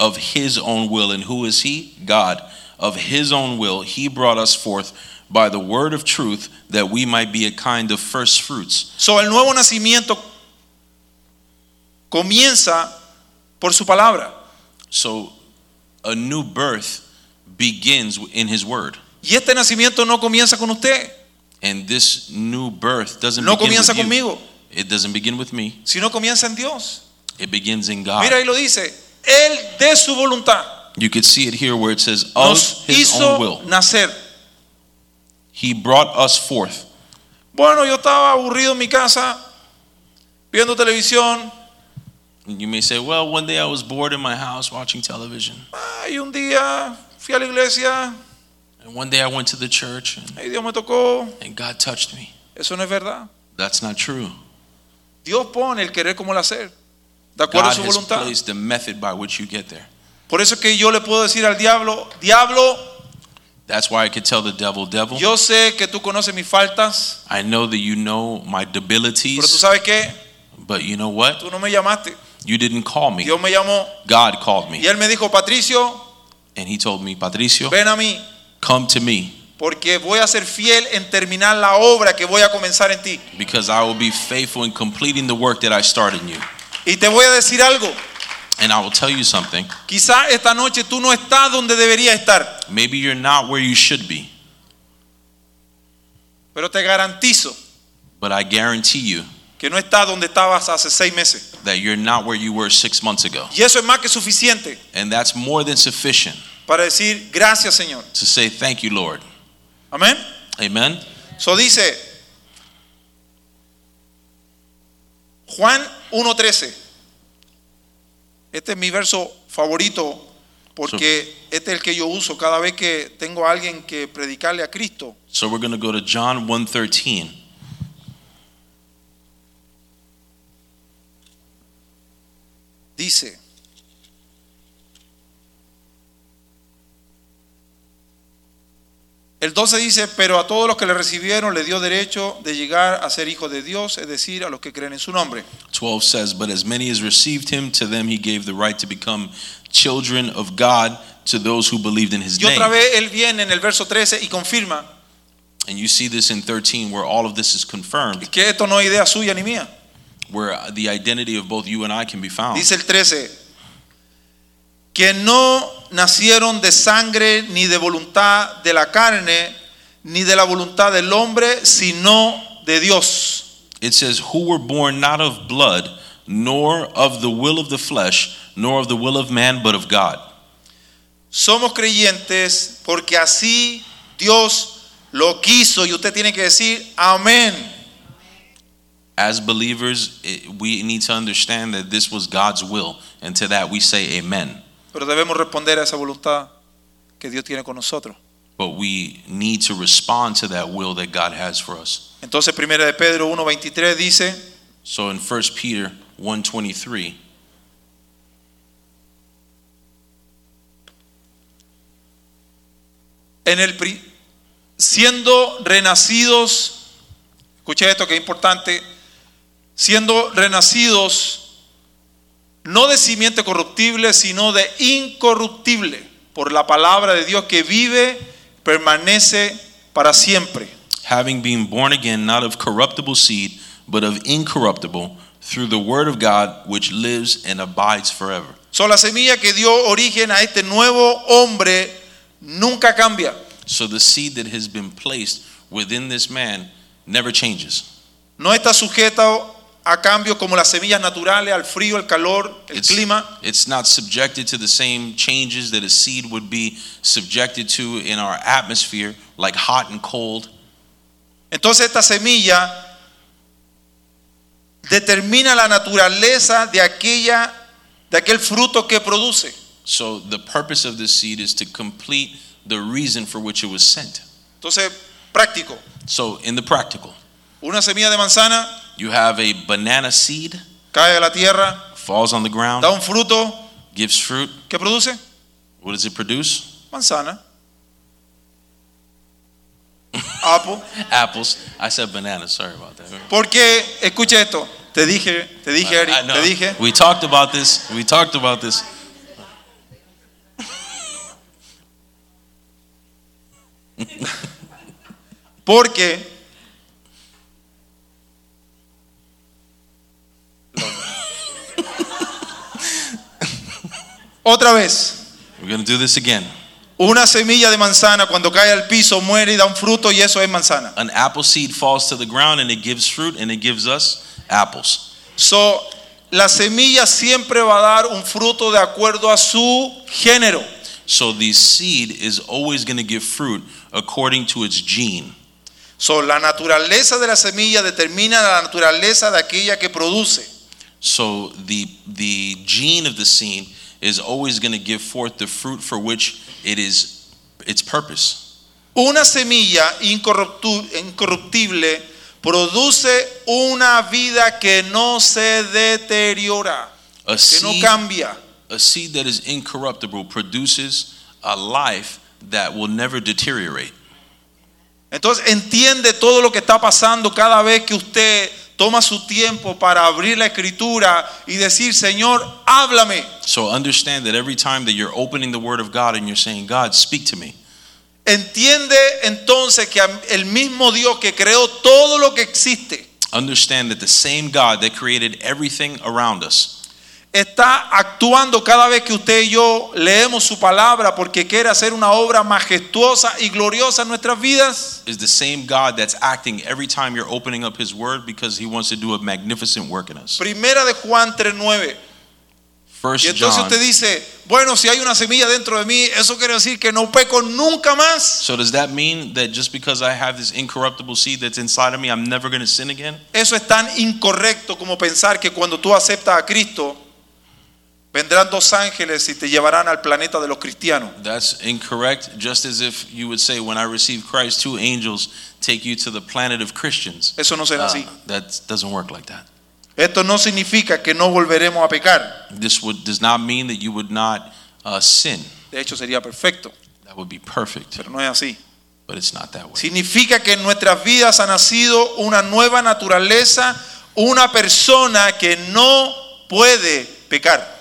Of his own will, and who is he? God. Of his own will, he brought us forth by the word of truth that we might be a kind of first fruits. So el nuevo nacimiento comienza por su palabra. So a new birth begins in his word. Y este nacimiento no comienza con usted. And this new birth doesn't no begin comienza with conmigo. You. It doesn't begin with me. Sino comienza en Dios. It begins in God. Mira, ahí lo dice, él de su voluntad. You could see it here where it says of nos his hizo own will. Nacer. He brought us forth. Bueno, yo estaba aburrido en mi casa viendo televisión. You may say, well, one day I was bored in my house watching television. Ay, un día fui a la iglesia. And one day I went to the church. And, Ay, Dios me tocó. And God touched me. Eso no es verdad. That's not true. Dios pone el querer como el hacer, de acuerdo a su voluntad. God has placed the method by which you get there. Por eso es que yo le puedo decir al diablo, diablo. That's why I could tell the devil, devil. Yo sé que tú conoces mis faltas. I know that you know my debilities. Pero tú sabes qué. But you know what? Tú no me llamaste. You didn't call me. Dios me llamó. God called me. Y él me dijo, Patricio, and he told me, Patricio, ven a mí. Come to me. Porque voy a ser fiel en terminar la obra que voy a comenzar en ti. Because I will be faithful in completing the work that I started in you. Y te voy a decir algo. And I will tell you something. Quizá esta noche tú no estás donde deberías estar. Maybe you're not where you should be. Pero te garantizo. But I guarantee you. Que no está donde estabas hace seis meses. That you're not where you were six months ago. Y eso es más que suficiente. And that's more than sufficient. Para decir gracias, Señor. To say thank you, Lord. Amén. Amen. So dice Juan uno trece. Este es mi verso favorito porque so, este es el que yo uso cada vez que tengo a alguien que predicarle a Cristo. So we're going to go to John one thirteen. Dice, el doce dice, pero a todos los que le recibieron le dio derecho de llegar a ser hijos de Dios, es decir, a los que creen en su nombre. twelve says, but as many as received him, to them he gave the right to become children of God, to those who believed in his name. Y otra vez él viene en el verso trece y confirma. And you see this in thirteen where all of this is confirmed. Que esto no es idea suya ni mía. Where the identity of both you and I can be found. Dice el trece, que no nacieron de sangre ni de voluntad de la carne ni de la voluntad del hombre, sino de Dios. It says, who were born not of blood, nor of the will of the flesh, nor of the will of man, but of God. Somos creyentes porque así Dios lo quiso, y usted tiene que decir amén. As believers, it, we need to understand that this was God's will, and to that we say amen. Pero debemos responder a esa voluntad que Dios tiene con nosotros. But we need to respond to that will that God has for us. Entonces Primera de Pedro uno veintitrés dice, so in First Peter one twenty-three, en el pri- siendo renacidos, escucha esto que es importante. Siendo renacidos, no de simiente corruptible, sino de incorruptible, por la palabra de Dios que vive, permanece para siempre. Having been born again, not of corruptible seed, but of incorruptible, through the word of God, which lives and abides forever. So la semilla que dio origen a este nuevo hombre nunca cambia. So the seed that has been placed within this man never changes. No está sujeta a cambios como las semillas naturales, al frío, el calor, el it's, clima. It's not subjected to the same changes that a seed would be subjected to in our atmosphere, like hot and cold. Entonces esta semilla determina la naturaleza de aquella de aquel fruto que produce. So the purpose of this seed is to complete the reason for which it was sent. Entonces, práctico. So in the practical. Una semilla de manzana. You have a banana seed. Cae a la tierra. Falls on the ground. Da un fruto. Gives fruit. ¿Qué produce? What does it produce? Manzana. Apple. Apples. I said bananas. Sorry about that. Porque escucha esto. Te dije, te dije, Eric, I, I te dije. We talked about this. We talked about this. Porque otra vez. We're going to do this again. Una semilla de manzana cuando cae al piso muere y da un fruto y eso es manzana. An apple seed falls to the ground and it gives fruit and it gives us apples. So, la semilla siempre va a dar un fruto de acuerdo a su género. So the seed is always going to give fruit according to its gene. So la naturaleza de la semilla determina la naturaleza de aquella que produce. So the the gene of the seed is always going to give forth the fruit for which it is its purpose. Una semilla incorruptible produce una vida que no se deteriora, a que seed, no cambia. A seed that is incorruptible produces a life that will never deteriorate. Entonces entiende todo lo que está pasando cada vez que usted toma su tiempo para abrir la escritura y decir, Señor, háblame. So understand that every time that you're opening the word of God and you're saying, God, speak to me. Entiende entonces que el mismo Dios que creó todo lo que existe. Understand that the same God that created everything around us. Está actuando cada vez que usted y yo leemos su palabra porque quiere hacer una obra majestuosa y gloriosa en nuestras vidas. Is the same God that's acting every time you're opening up His Word because He wants to do a magnificent work in us. Primera de Juan tres nueve. First y entonces John, usted dice, bueno, si hay una semilla dentro de mí, eso quiere decir que no peco nunca más. So does that mean that just because I have this incorruptible seed that's inside of me, I'm never going to sin again? Eso es tan incorrecto como pensar que cuando tú aceptas a Cristo vendrán dos ángeles y te llevarán al planeta de los cristianos. That's incorrect, just as if you would say, when I receive Christ, two angels take you to the planet of Christians. Eso no será uh, así. That doesn't work like that. Esto no significa que no volveremos a pecar. This would, does not mean that you would not uh, sin. De hecho, sería perfecto. That would be perfect. Pero no es así. But it's not that way. Significa que en nuestras vidas ha nacido una nueva naturaleza, una persona que no puede pecar.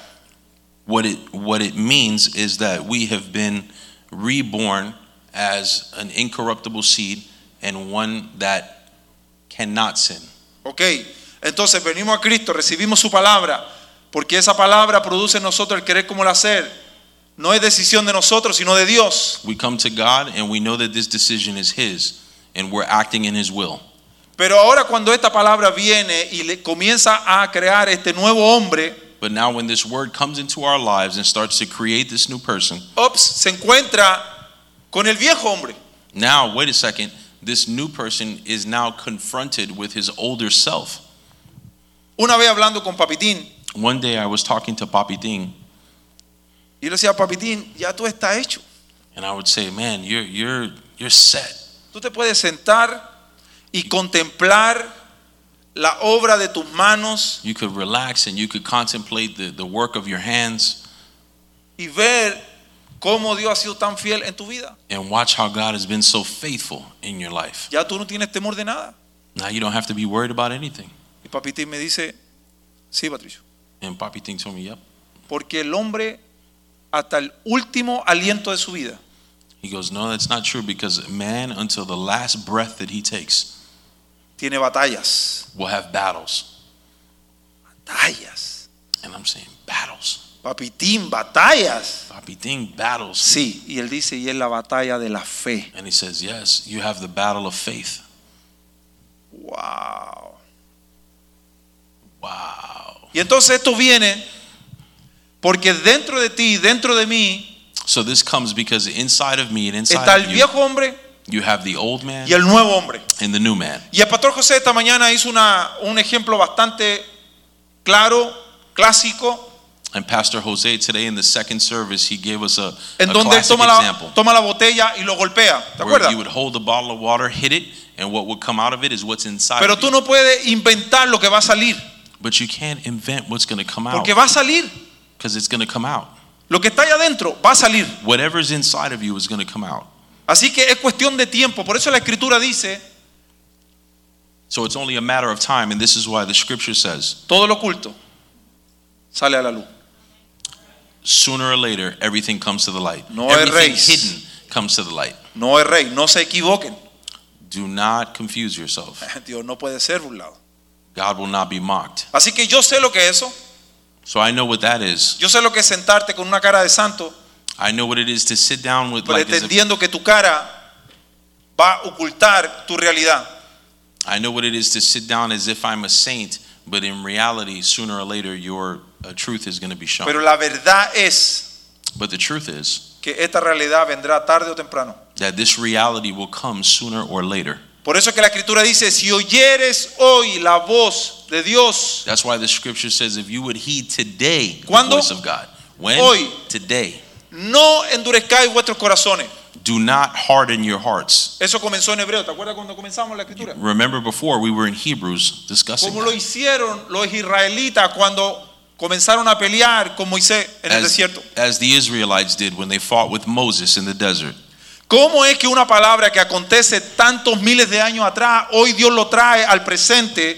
What it what it means is that we have been reborn as an incorruptible seed and one that cannot sin. Okay, entonces venimos a Cristo, recibimos su palabra, porque esa palabra produce en nosotros el querer como el hacer. No es decisión de nosotros, sino de Dios. We come to God and we know that this decision is His, and we're acting in His will. Pero ahora cuando esta palabra viene y le comienza a crear este nuevo hombre. But now when this word comes into our lives and starts to create this new person. Oops, se encuentra con el viejo hombre. Now, wait a second, this new person is now confronted with his older self. Una vez hablando con Papitín. One day I was talking to Papitín. Y le decía, Papitín, ya tú estás hecho. And I would say, man, you're you're you're set. Tú te puedes sentar y contemplar la obra de tus manos. You could relax and you could contemplate the, the work of your hands. Y ver cómo Dios ha sido tan fiel en tu vida. And watch how God has been so faithful in your life. Ya tú no tienes temor de nada. Now you don't have to be worried about anything. Y Papitín me dice, sí, Patricio. And Papitín told me, yep. Porque el hombre hasta el último aliento de su vida. He goes, no, that's not true, because man, until the last breath that he takes, tiene batallas. Will have battles. Batallas. And I'm saying battles. Papitín, batallas. Papitín, battles. Sí, y él dice, y es la batalla de la fe. And he says, yes, you have the battle of faith. Wow. Wow. Y entonces esto viene porque dentro de ti, dentro de mí, so this comes because inside of me and inside está el viejo hombre. You have the old man y el nuevo hombre. And the new man. Y el Pastor José esta mañana hizo una, un ejemplo bastante claro, clásico. And Pastor Jose today in the second service he gave us a, en a donde classic toma la, example. Toma la botella y lo golpea, ¿te acuerdas? You would hold the bottle of water, hit it, and what would come out of it is what's inside. Pero tú no puedes inventar lo que va a salir. But you can't invent what's going to come out. Porque va a salir. Because it's going to come out. Lo que está allá adentro va a salir. Whatever's inside of you is going to come out. Así que es cuestión de tiempo. Por eso la escritura dice. So it's only a matter of time, and this is why the scripture says. Todo lo oculto sale a la luz. Sooner or later, everything comes to the light. No everything erréis. Hidden comes to the light. No erréis. No se equivoquen. Do not confuse yourself. Dios no puede ser burlado. God will not be mocked. Así que yo sé lo que es eso. So I know what that is. Yo sé lo que es sentarte con una cara de santo. I know what it is to sit down with like this. Pretendiendo que tu cara va a ocultar tu realidad. I know what it is to sit down as if I'm a saint, but in reality, sooner or later, you're the truth is going to be shown. Pero la verdad es, but the truth is, que esta realidad vendrá tarde o temprano. That this reality will come sooner or later. Por eso que la escritura dice, si oyeres hoy la voz de Dios. That's why the scripture says, if you would heed today the voice of God. When? Hoy. Today. No endurezcáis vuestros corazones. Do not harden your hearts. Eso comenzó en hebreo, ¿te acuerdas cuando comenzamos la escritura? Remember before we were in Hebrews discussing. Como lo hicieron los israelitas cuando comenzaron a pelear con Moisés en el desierto. As the Israelites did when they fought with Moses in the desert. ¿Cómo es que una palabra que acontece tantos miles de años atrás, hoy Dios lo trae al presente?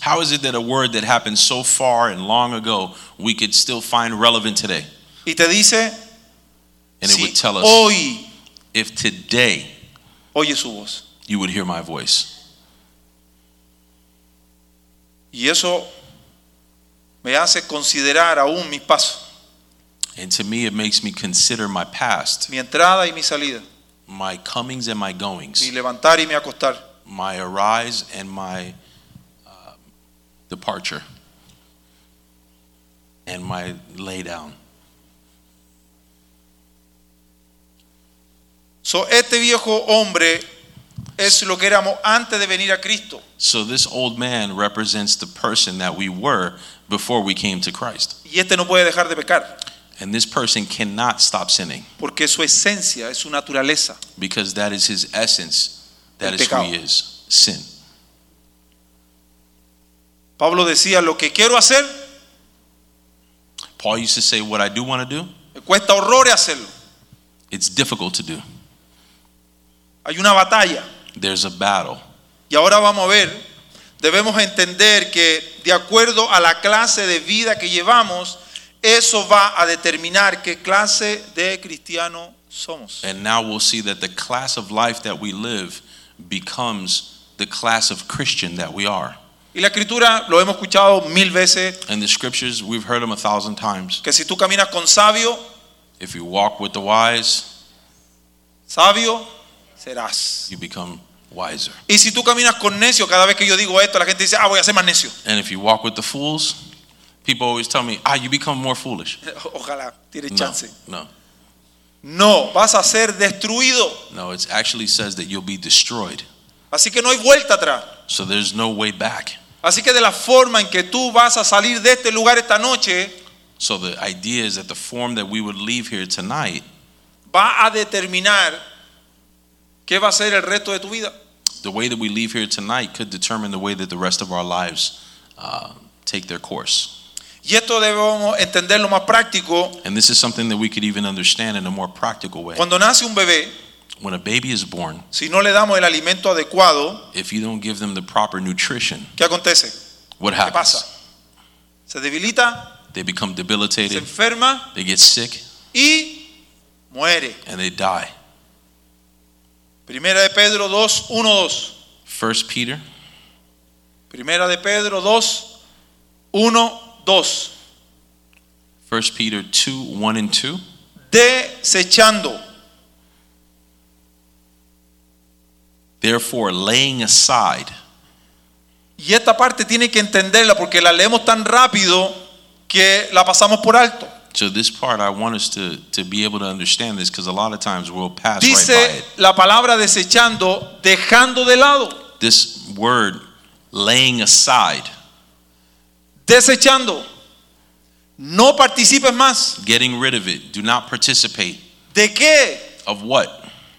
How is it that a word that happened so far and long ago we could still find relevant today? Y te dice, and it si would tell us, hoy, if today, oye su voz, you would hear my voice. Y eso me hace considerar aún mis pasos. And to me, it makes me consider my past. Mi entrada y mi salida. My comings and my goings. Mi levantar y mi acostar. My arise and my uh, departure. And my lay down. So este viejo hombre es lo que éramos antes de venir a Cristo. So this old man represents the person that we were before we came to Christ. Y este no puede dejar de pecar. And this person cannot stop sinning. Porque su esencia es su naturaleza. Because that is his essence. That is who he is. Sin. Pablo decía, lo que quiero hacer. Paul used to say, what I do want to do. Me cuesta horrores hacerlo. It's difficult to do. Hay una batalla. There's a battle. Y ahora vamos a ver. Debemos entender que de acuerdo a la clase de vida que llevamos, eso va a determinar qué clase de cristiano somos. And now we'll see that the class of life that we live becomes the class of Christian that we are. Y la escritura lo hemos escuchado mil veces. And the scriptures we've heard them a thousand times. Que si tú caminas con sabio, if you walk with the wise, sabio serás. You become wiser. Y si tú caminas con necio, cada vez que yo digo esto, la gente dice, ah, voy a ser más necio. And if you walk with the fools, people always tell me, ah, you become more foolish. Ojalá, tienes chance. No, no, no, vas a ser destruido. No, it actually says that you'll be destroyed. Así que no hay vuelta atrás. So there's no way back. Así que de la forma en que tú vas a salir de este lugar esta noche. So the idea is that the form that we would leave here tonight va a determinar qué va a ser el resto de tu vida. The way that we leave here tonight could determine the way that the rest of our lives uh, take their course. Y esto debemos entenderlo más práctico. And this is something that we could even understand in a more practical way. Cuando nace un bebé, when a baby is born, si no le damos el alimento adecuado, if you don't give them the proper nutrition, ¿qué acontece? What happens? ¿Qué pasa? se debilita, they become debilitated, se enferma, they get sick, y muere, and they die. Primera de Pedro dos uno dos. First Peter. Primera de Pedro dos uno dos. First Peter two one and two. Desechando. Therefore, laying aside. Y esta parte tiene que entenderla porque la leemos tan rápido que la pasamos por alto. So this part I want us to, to be able to understand this because a lot of times we'll pass Dice right by it. La palabra desechando, dejando de lado. This word laying aside. Desechando. No participes más. Getting rid of it. Do not participate. ¿De qué? Of what?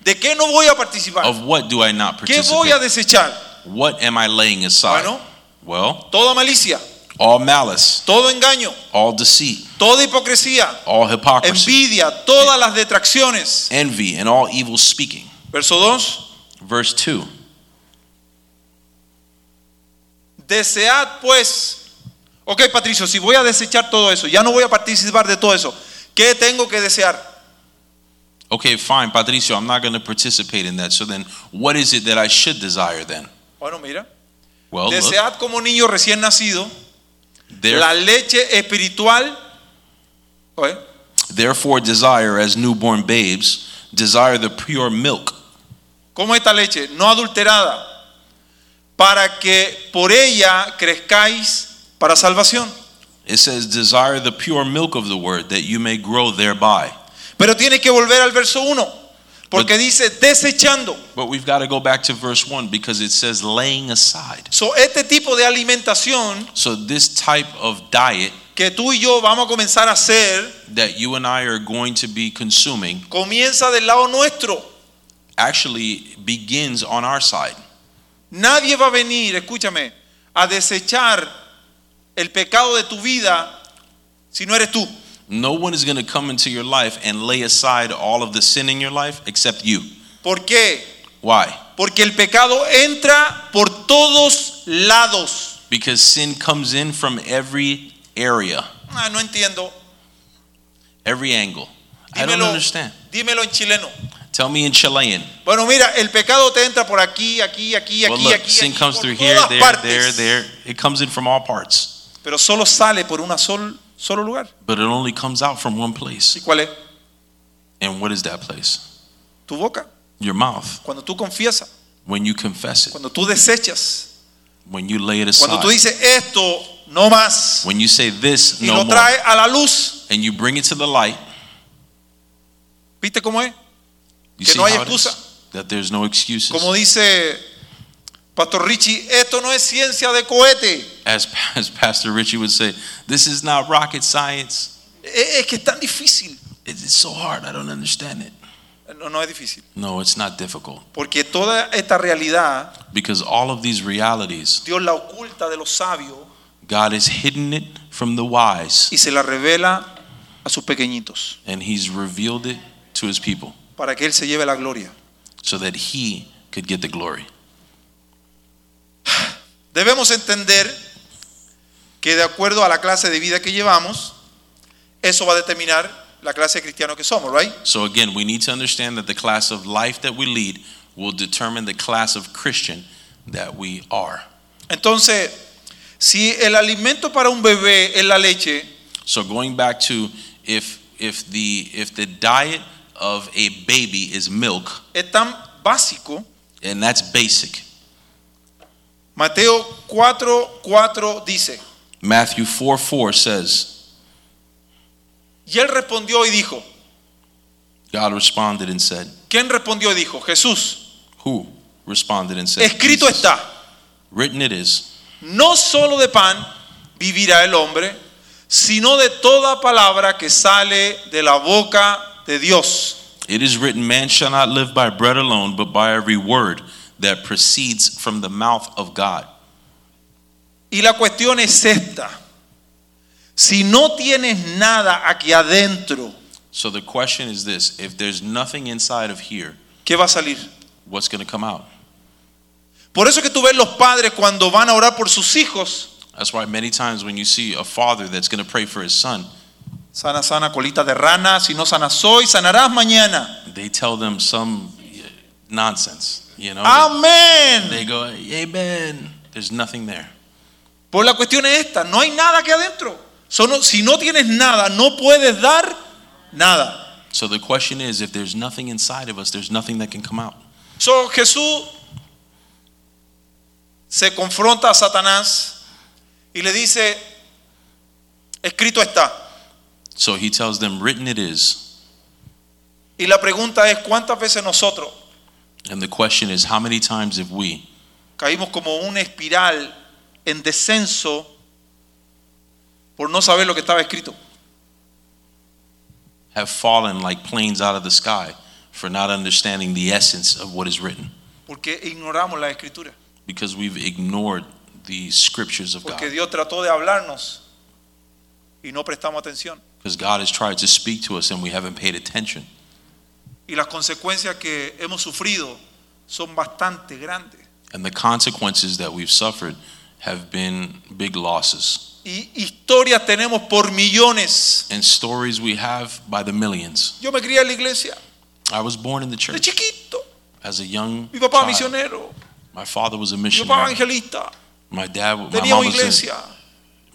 ¿De qué no voy a participar? Of what do I not participate? ¿Qué voy a desechar? What am I laying aside? Bueno, well, toda malicia, all malice, todo engaño, all deceit, toda hipocresía, all hypocrisy, envidia, todas las detracciones, envy and all evil speaking. Verso dos. Verse two. Desead pues. Ok, Patricio, si voy a desechar todo eso, ya no voy a participar de todo eso, ¿qué tengo que desear? Okay, fine, Patricio, I'm not going to participate in that. So then, what is it that I should desire then? Bueno, mira. Well, desead look, como niño recién nacido there, la leche espiritual. Okay. Therefore desire as newborn babes, desire the pure milk. Como esta leche, no adulterada, para que por ella crezcáis para salvación. It says desire the pure milk of the word that you may grow thereby. Pero tiene que volver al verso uno porque but, dice desechando. But we've got to go back to verse one because it says laying aside. So este tipo de alimentación, so this type of diet que tú y yo vamos a comenzar a hacer, that you and I are going to be consuming, comienza del lado nuestro. Actually begins on our side. Nadie va a venir, escúchame, a desechar el pecado de tu vida si no eres tú. No one is going to come into your life and lay aside all of the sin in your life except you. ¿Por qué? Why? Porque el pecado entra por todos lados. Because sin comes in from every area. Ah, no entiendo. Every angle. Dímelo, I don't understand. Dímelo en chileno. Tell me in Chilean. Bueno, mira, el pecado te entra por aquí, aquí, aquí, well, aquí, look, aquí. Sin aquí, comes por through here, there, partes. there, there. It comes in from all parts. Pero solo sale por un sol, solo lugar. But it only comes out from one place. ¿Y cuál es? And what is that place? Tu boca. Your mouth. Cuando tú confiesas. When you confess it. Cuando tú desechas. When you lay it aside. Cuando tú dices esto no más. When you say this no more. Y lo trae a la luz. And you bring it to the light. ¿Viste cómo es? You que no hay excusa. That there's no excuses. Como dice Pastor Richie, esto no es ciencia de cohete. As, as Pastor Richie would say, this is not rocket science. Es que es tan difícil. It's so hard, I don't understand it. No, no es difícil. No, it's not difficult. Porque toda esta realidad, because all of these realities, Dios la oculta de los sabios. God has hidden it from the wise. Y se la revela a sus pequeñitos. And he's revealed it to his people. Para que él se lleve la gloria. So that he could get the glory. Debemos entender que de acuerdo a la clase de vida que llevamos, eso va a determinar la clase de cristiano que somos, right? So again, we need to understand that the class of life that we lead will determine the class of Christian that we are. Entonces, si el alimento para un bebé es la leche, so going back to if if the if the diet of a baby is milk, es tan básico, and that's basic. Mateo cuatro cuatro dice. Matthew four four says. Y él respondió y dijo. God responded and said. ¿Quién respondió y dijo? Jesús. Who responded and said. Escrito Jesus. Está. Written it is. No solo de pan vivirá el hombre, sino de toda palabra que sale de la boca de Dios. It is written, man shall not live by bread alone, but by every word that proceeds from the mouth of God. Y la cuestión es esta. Si no tienes nada aquí adentro. So the question is this, if there's nothing inside of here. ¿Qué va a salir? What's going to come out? Por eso que tú ves los padres cuando van a orar por sus hijos. That's why many times when you see a father that's going to pray for his son, sana, sana, colita de rana, si no sanas hoy, sanarás mañana. They tell them some nonsense, you know. Amen. They go, amen. There's nothing there. Pues la cuestión es esta, no hay nada que adentro. Solo, si no tienes nada, no puedes dar nada. So the question is, if there's nothing inside of us, there's nothing that can come out. So Jesús se confronta a Satanás y le dice, escrito está. So he tells them, written it is. Y la pregunta es, ¿cuántas veces nosotros? And the question is, how many times have we caímos como una espiral en descenso por no saber lo que estaba escrito? Have fallen like planes out of the sky for not understanding the essence of what is written. Porque ignoramos la escritura. Because we've ignored the scriptures of Porque God. Porque Dios trató de hablarnos y no prestamos atención. Because God has tried to speak to us and we haven't paid attention. Y las consecuencias que hemos sufrido son bastante grandes. And the consequences that we've suffered have been big losses. Y historias tenemos por millones. And stories we have by the millions. Yo me crié en la iglesia. I was born in the church. De chiquito. As a young Mi papá child. Misionero. My father was a missionary. Mi papá evangelista. My dad, my Teníamos mom was iglesia.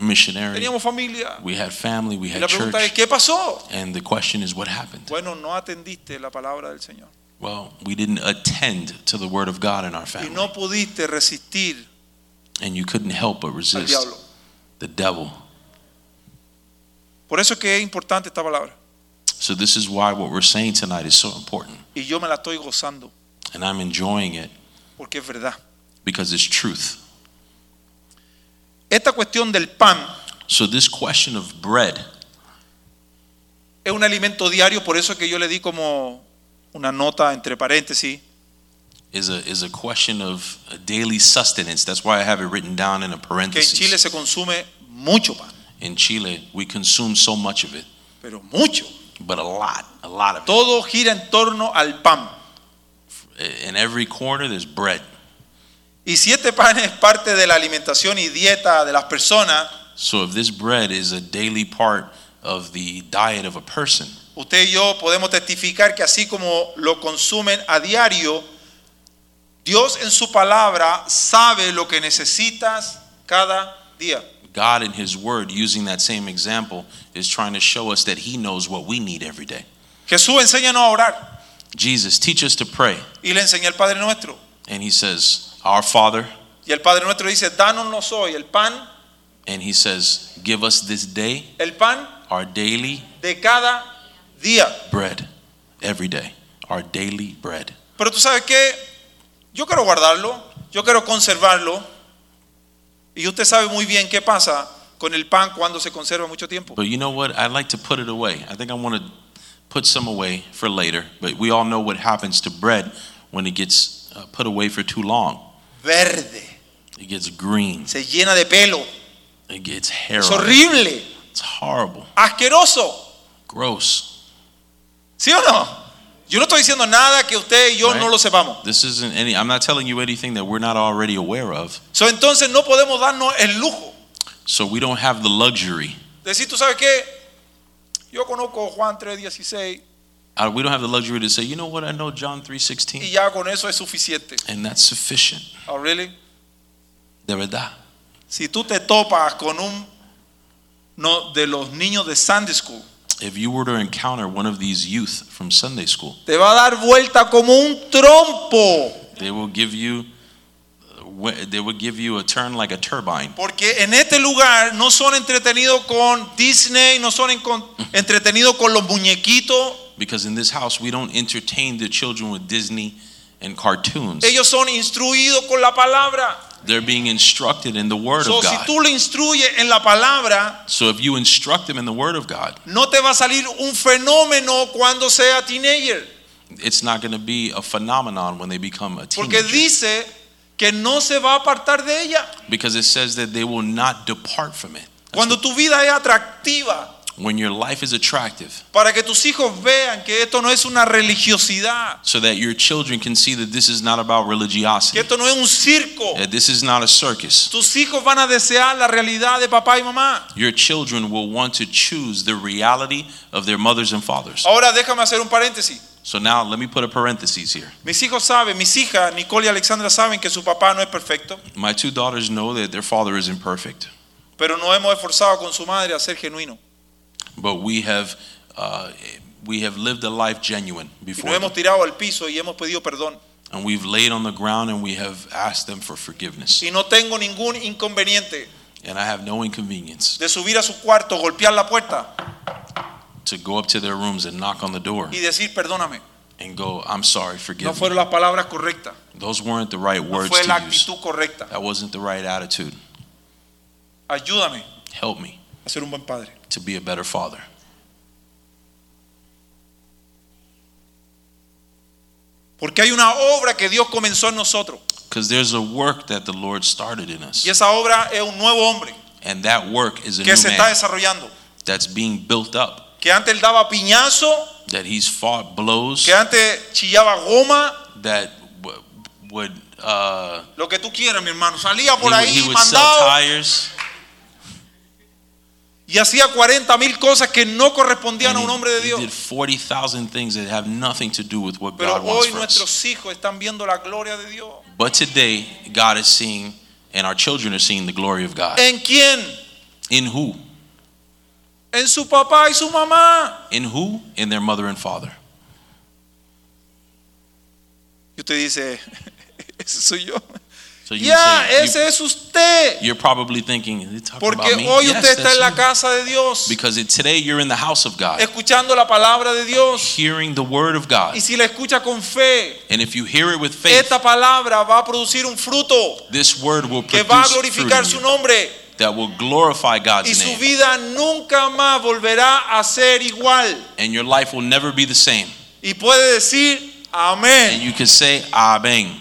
A missionary. Teníamos familia. We had family, we had church. Es, ¿qué pasó? And the question is, what happened? Bueno, no atendiste la palabra del Señor. Well, we didn't attend to the word of God in our family. Y no pudiste resistir and you couldn't help but resist. Al diablo. The devil. Por eso que es importante esta palabra. So this is why what we're saying tonight is so important. Y yo me la estoy gozando. And I'm enjoying it. Porque es verdad. Because it's truth. Esta cuestión del pan. So this question of bread. Es un alimento diario, por eso que yo le di como una nota entre paréntesis. Is a is a question of a daily sustenance. That's why I have it written down in a parenthesis. Que en Chile se consume mucho pan. In Chile, we consume so much of it. Pero mucho. But a lot, a lot of Todo it. Todo gira en torno al pan. In every corner, there's bread. Y si este pan es parte de la alimentación y dieta de las personas. So if this bread is a daily part of the diet of a person. Usted y yo podemos testificar que así como lo consumen a diario. Dios en su palabra sabe lo que necesitas cada día. God in his word, using that same example, is trying to show us that he knows what we need every day. Jesús, enséñanos a orar. Jesus, teach us to pray. Y le enseña el Padre Nuestro. And he says, our Father. Y el Padre Nuestro dice, danos hoy el pan. And he says, give us this day. El pan. Our daily. De cada día. Bread. Every day. Our daily bread. Pero tú sabes que yo quiero guardarlo, yo quiero conservarlo. Y usted sabe muy bien qué pasa con el pan cuando se conserva mucho tiempo. But you know what? I'd like to put it away. I think I want to put some away for later. But we all know what happens to bread when it gets uh, put away for too long. Verde. It gets green. Se llena de pelo. It gets hair. Es horrible. It's horrible. Asqueroso. Gross. ¿Sí o no? Yo no estoy diciendo nada que usted y yo right? no lo sepamos. This isn't any, I'm not telling you anything that we're not already aware of. So entonces no podemos darnos el lujo. So we don't have the luxury. Decir, ¿tú sabes qué? Yo conozco Juan tres dieciséis. Uh, we don't have the luxury to say, you know what? I know John three sixteen. Y ya con eso es suficiente. And that's sufficient. Oh, really? De verdad. Si tú te topas con un no de los niños de Sunday school. If you were to encounter one of these youth from Sunday school, te va a dar vuelta como un trompo. They will give you, they will give you a turn like a turbine. Porque en este lugar no son entretenidos con Disney, no son entretenidos con los muñequitos. Because in this house we don't entertain the children with Disney and cartoons. Ellos son instruidos con la palabra. They're being instructed in the word so of God. Si tú le instruyes en la palabra, so if you instruct them in the word of God, no te va a salir un fenómeno cuando sea teenager. It's not going to be a phenomenon when they become a teenager. Porque dice que no se va a apartar de ella. Because it says that they will not depart from it. That's cuando tu vida es atractiva, When your life is attractive, para que tus hijos vean que esto no es una religiosidad, so that your children can see that this is not about religiosity, que esto no es un circo, that this is not a circus. Tus hijos van a desear la realidad de papá y mamá. Your children will want to choose the reality of their mothers and fathers. Ahora déjame hacer un paréntesis. So now let me put a parenthesis here. Mis hijos saben, mis hijas Nicole y Alexandra saben que su papá no es perfecto. My two daughters know that their father is imperfect. Pero nos hemos esforzado con su madre a ser genuino. But we have uh, we have lived a life genuine before. Y nos hemos tirado al piso y hemos pedido perdón. And we've laid on the ground and we have asked them for forgiveness. Y no tengo ningún inconveniente. And I have no inconvenience. De subir a su cuarto, golpear la puerta. To go up to their rooms and knock on the door. Y decir perdóname. And go, I'm sorry, forgive no me. No fueron las palabras correctas. Those weren't the right no words fue to la actitud use. Correcta. That wasn't the right attitude. Ayúdame. Help me. A ser un buen padre. To be a better father. Porque hay una obra que Dios comenzó en nosotros. Because there's a work that the Lord started in us. Y esa obra es un nuevo hombre. And that work is a que new se man. Está desarrollando. That's being built up. Que antes él daba piñazo. That he's fought blows. Que antes chillaba goma. That w- would uh, lo que tú quieras, mi hermano. Salía por he, ahí he would mandado. Sell tires. Y hacía cuarenta mil cosas que no correspondían a un hombre de Dios. Pero hoy nuestros hijos están viendo la gloria de Dios. But today God is seeing and our children are seeing the glory of God. ¿En quién? In who? En su papá y su mamá. In who? In their mother and father. Y usted dice, ese soy yo. So ya, yeah, ese you, es usted. You're probably thinking, porque about me? Hoy yes, usted está en la casa de Dios. Because it, today you're in the house of God. Escuchando la palabra de Dios. Hearing the word of God. Y si la escucha con fe. And if you hear it with faith. Esta palabra va a producir un fruto. This word will produce que va a glorificar su nombre. That will glorify God's y su name. Vida nunca más volverá a ser igual. And your life will never be the same. Y puede decir amén. And you can say amén.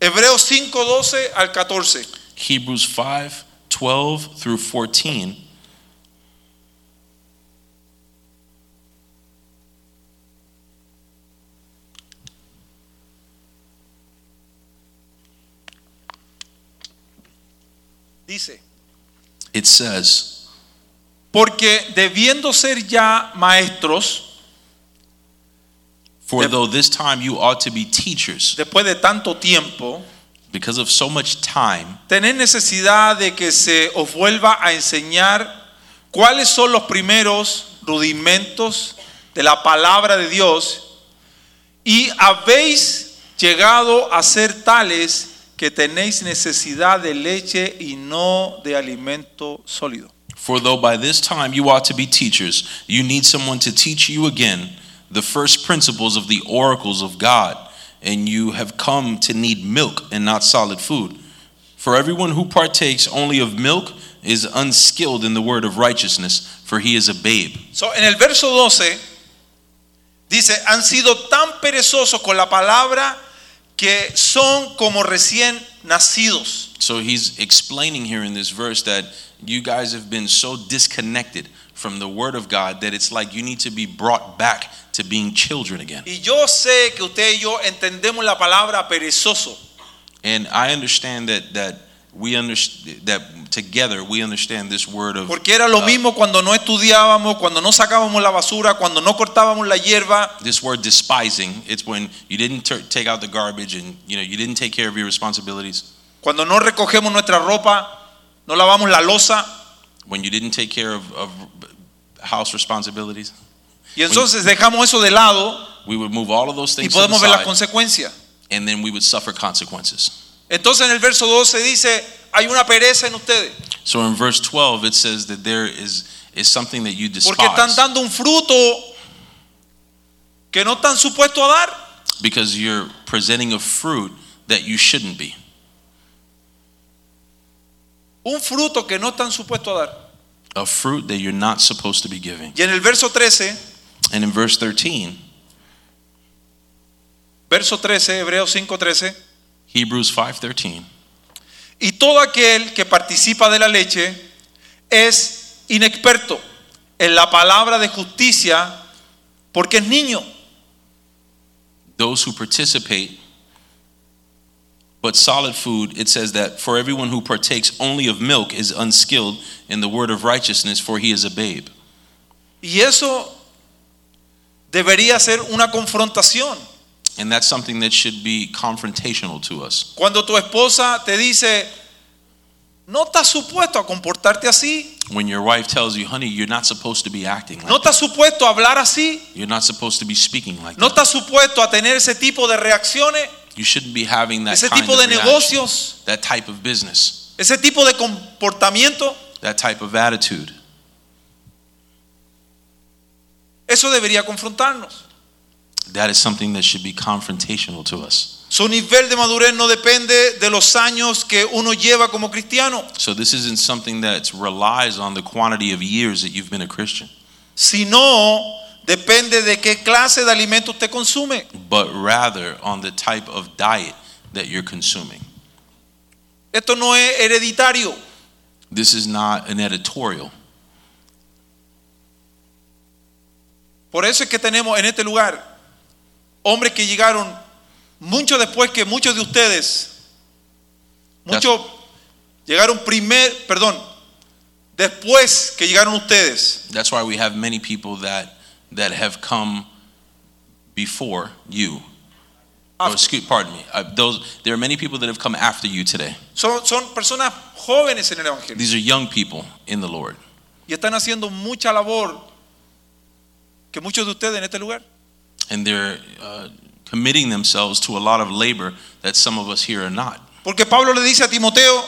Hebreos cinco doce al catorce. Hebrews five twelve through fourteen. Dice. It says, porque debiendo ser ya maestros. For though this time you ought to be teachers, después de tanto tiempo, because of so much time, tener necesidad de que se os vuelva a enseñar cuáles son los primeros rudimentos de la palabra de Dios, y habéis llegado a ser tales que tenéis necesidad de leche y no de alimento sólido. For though by this time you ought to be teachers, you need someone to teach you again the first principles of the oracles of God, and you have come to need milk and not solid food. For everyone who partakes only of milk is unskilled in the word of righteousness, for he is a babe. So en el verso doce dice, han sido tan perezosos con la palabra que son como recién nacidos. So he's explaining here in this verse that you guys have been so disconnected from the word of God that it's like you need to be brought back to being children again. Y yo sé que usted y yo entendemos la palabra perezoso. And I understand that that we understand that together we understand this word of. Porque era lo uh, mismo cuando no estudiábamos, cuando no sacábamos la basura, cuando no cortábamos la hierba. This word despising, it's when you didn't ter- take out the garbage and you know you didn't take care of your responsibilities. Cuando no recogemos nuestra ropa, no lavamos la loza. When you didn't take care of, of house responsibilities. Y entonces dejamos eso de lado y podemos ver las consecuencias. And then we would suffer consequences. Entonces en el verso doce dice, hay una pereza en ustedes. So in verse twelve it says that there is, is something that you despise. Porque están dando un fruto que no están supuestos a dar. Because you're presenting a fruit that you shouldn't be. Un fruto que no están supuestos a dar. A fruit that you're not supposed to be giving. Y en el verso trece. And in verse thirteen, verso trece, Hebreos cinco trece, Hebrews five thirteen. Y todo aquel que participa de la leche es inexperto en la palabra de justicia porque es niño. Those who participate, but solid food, it says that for everyone who partakes only of milk is unskilled in the word of righteousness, for he is a babe. Y eso debería ser una confrontación. And that's something that should be confrontational to us. Cuando tu esposa te dice, no estás supuesto a comportarte así. When your wife tells you, honey, you're not supposed to be acting like that. No estás supuesto a hablar así. You're not supposed to be speaking like that. No estás supuesto a tener ese tipo de reacciones. You shouldn't be having that ese kind tipo of de reaction, negocios. That type of business. Ese tipo de comportamiento. That type of attitude. Eso debería confrontarnos. That is something that should be confrontational to us. Su nivel de madurez no depende de los años que uno lleva como cristiano. So this isn't something that relies on the quantity of years that you've been a Christian. Sino depende de qué clase de alimento usted consume. But rather on the type of diet that you're consuming. Esto no es hereditario. This is not an editorial. Por eso es que tenemos en este lugar hombres que llegaron mucho después que muchos de ustedes. Muchos llegaron primer, perdón, después que llegaron ustedes. That's why we have many people that that have come before you. Oh, excuse, pardon me. Uh, those there are many people that have come after you today. Son son personas jóvenes en el evangelio. These are young people in the Lord. Y están haciendo mucha labor que muchos de ustedes en este lugar. And they're uh, committing themselves to a lot of labor that some of us here are not. Porque Pablo le dice a Timoteo,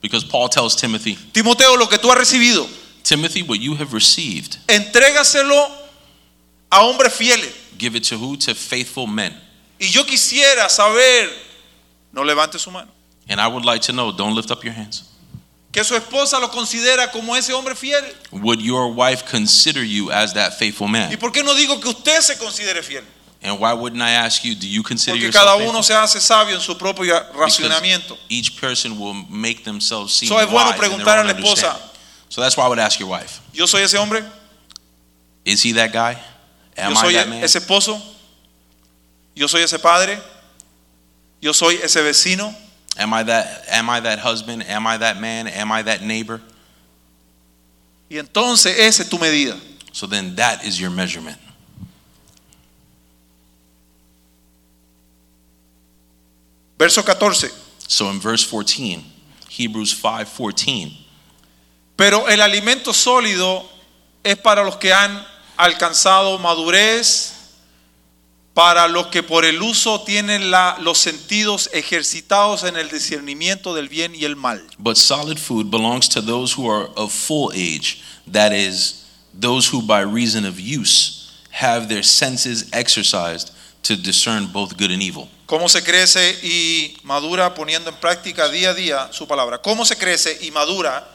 because Paul tells Timothy, Timoteo, lo que tú has recibido, Timothy, what you have received, entrégaselo a hombres fieles. Give it to who? To faithful men. Y yo quisiera saber, no levante su mano. And I would like to know, don't lift up your hands. Que su esposa lo considera como ese hombre fiel. Would your wife consider you as that faithful man? ¿Y por qué no digo que usted se considere fiel? And why wouldn't I ask you, do you consider Porque yourself cada uno faithful? Se hace sabio en su propio racionamiento. Because each person will make themselves seem so wise. Es bueno preguntar a la esposa. So that's why I would ask your wife. Yo soy ese hombre. Is he that guy? Am Yo soy I that man? Ese esposo. Yo soy ese padre. Yo soy ese vecino. Am I that? Am I that husband? Am I that man? Am I that neighbor? Y entonces esa es tu medida. So then that is your measurement. Verso catorce. So in verse fourteen, Hebrews five fourteen. Pero el alimento sólido es para los que han alcanzado madurez, para los que por el uso tienen la, los sentidos ejercitados en el discernimiento del bien y el mal. But solid food belongs to those who are of full age, that is, those who by reason of use have their senses exercised to discern both good and evil. ¿Cómo se crece y madura poniendo en práctica día a día su palabra? ¿Cómo se crece y madura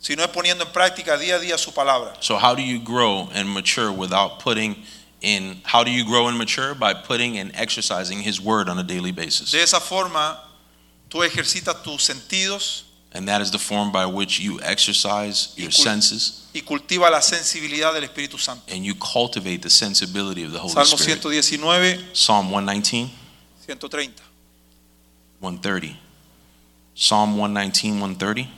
si no es poniendo en práctica día a día su palabra? So how do you grow and mature without putting in how do you grow and mature? By putting and exercising his word on a daily basis. De esa forma tú ejercitas tus sentidos. And that is the form by which you exercise your senses. Y cultiva la sensibilidad del Espíritu Santo. And you cultivate the sensibility of the Holy Salmo Spirit. ciento diecinueve, Psalm ciento diecinueve, ciento treinta. ciento treinta. Psalm ciento diecinueve, ciento treinta.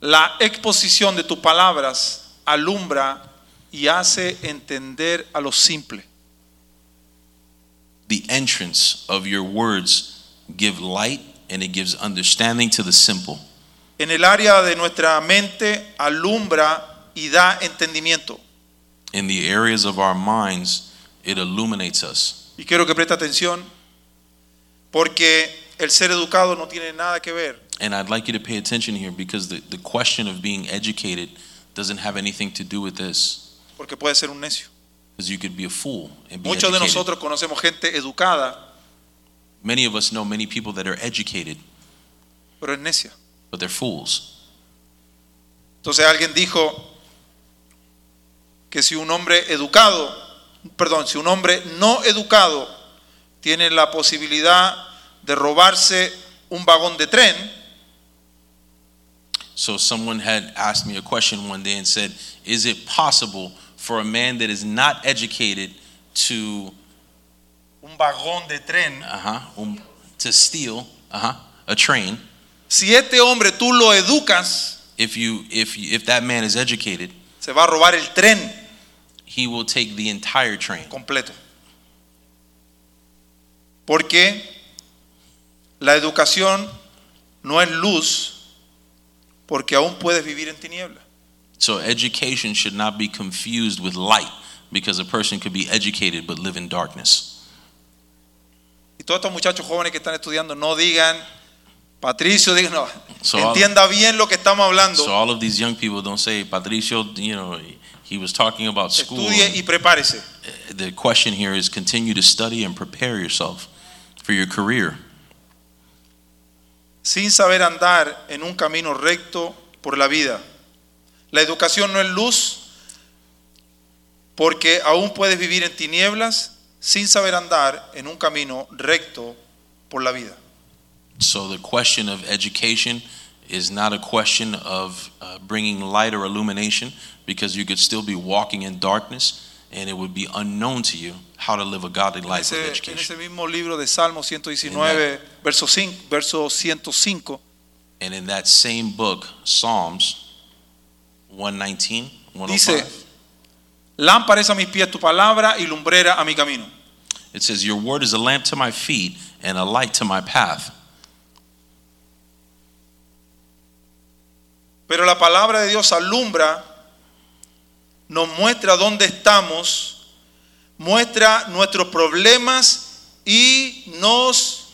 La exposición de tus palabras alumbra y hace entender a los simples. The entrance of your words give light and it gives understanding to the simple. En el área de nuestra mente alumbra y da entendimiento. In the areas of our minds it illuminates us. Y quiero que preste atención porque el ser educado no tiene nada que ver. And I'd like you to pay attention here because the, the question of being educated doesn't have anything to do with this. Porque puede ser un necio. Because you could be a fool and be Muchos educated. De nosotros conocemos gente educada. Many of us know many people that are educated. Pero es necia. But they're fools. Entonces alguien dijo que si un hombre educado, perdón, si un hombre no educado tiene la posibilidad de robarse un vagón de tren. So someone had asked me a question one day and said, is it possible for a man that is not educated to un vagón de tren, uh-huh, um, to steal uh-huh, a train? Si este hombre tú lo educas, if you if you, if that man is educated, se va a robar el tren. He will take the entire train. Completo. Porque la educación no es luz, porque aún puedes vivir en tinieblas. So education should not be confused with light, because a person could be educated but live in darkness. Y todos estos muchachos jóvenes que están estudiando, no digan, Patricio, digan, no, so entienda all, bien lo que estamos hablando. So all of these young people don't say, Patricio, you know, he was talking about school. Estudie y prepárese. The question here is, continue to study and prepare yourself for your career. Sin saber andar en un camino recto por la vida. La educación no es luz, porque aún puedes vivir en tinieblas sin saber andar en un camino recto por la vida. So the question of education is not a question of uh, bringing light or illumination, because you could still be walking in darkness and it would be unknown to you how to live a godly life with education. En ese mismo libro de Salmo ciento diecinueve, verso cinco, verso ciento cinco. And in that same book, Psalms ciento diecinueve, ciento cinco. Dice, lámpara es a mis pies tu palabra y lumbrera a mi camino. It says, your word is a lamp to my feet and a light to my path. Pero la palabra de Dios alumbra, nos muestra dónde estamos, muestra nuestros problemas y nos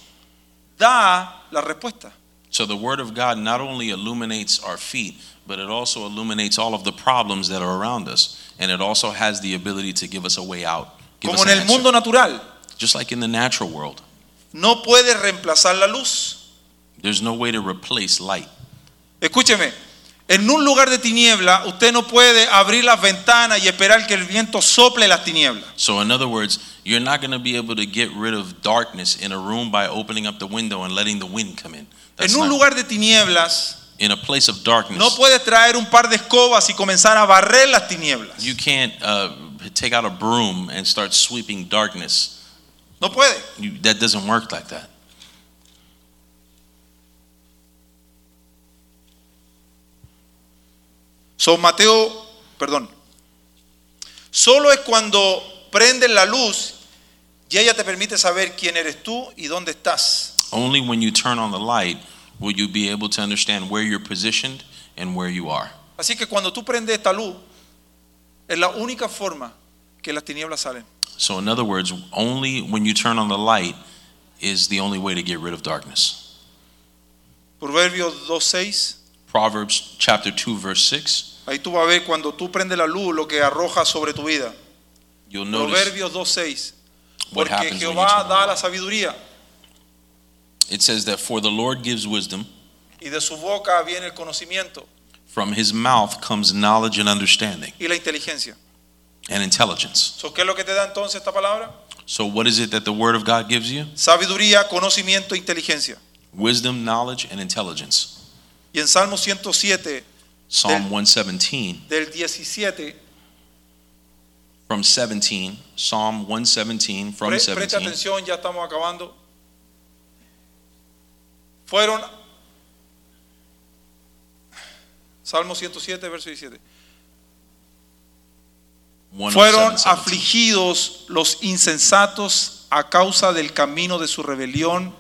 da la respuesta. So the word of God not only illuminates our feet, but it also illuminates all of the problems that are around us, and it also has the ability to give us a way out. Give Como en el mundo natural, just like in the natural world, no puede reemplazar la luz. There's no way to replace light. Escúcheme. En un lugar de tiniebla, usted no puede abrir las ventanas y esperar que el viento sople las tinieblas. So in other words, you're not going to be able to get rid of darkness in a room by opening up the window and letting the wind come in. That's en un lugar de tinieblas, in a place of darkness, no puedes traer un par de escobas y comenzar a barrer las tinieblas. You can't uh, take out a broom and start sweeping darkness. No puede. You, that doesn't work like that. So Mateo, perdón. Solo es cuando prendes la luz y ella te permite saber quién eres tú y dónde estás. Only when you turn on the light will you be able to understand where you're positioned and where you are. Así que cuando tú prendes esta luz, es la única forma que las tinieblas salen. So in other words, only when you turn on the light is the only way to get rid of darkness. Proverbios dos seis. Proverbs chapter two verse six. Ahí tú vas a ver cuando tú prendes la luz lo que arroja sobre tu vida. Proverbios dos seis. Porque Jehová da la sabiduría. It says that for the Lord gives wisdom. Y de su boca viene el conocimiento. From his mouth comes knowledge and understanding. Y la inteligencia. And intelligence. So, ¿qué es lo que te da entonces esta palabra? So what is it that the word of God gives you? Sabiduría, conocimiento, inteligencia. Wisdom, knowledge and intelligence. Y en Salmo ciento siete, Psalm del, ciento diecisiete, del diecisiete, from seventeen, Psalm ciento diecisiete, from pre, seventeen. Presta atención, ya estamos acabando. Fueron, Salmo ciento siete, verso diecisiete. Fueron afligidos los insensatos a causa del camino de su rebelión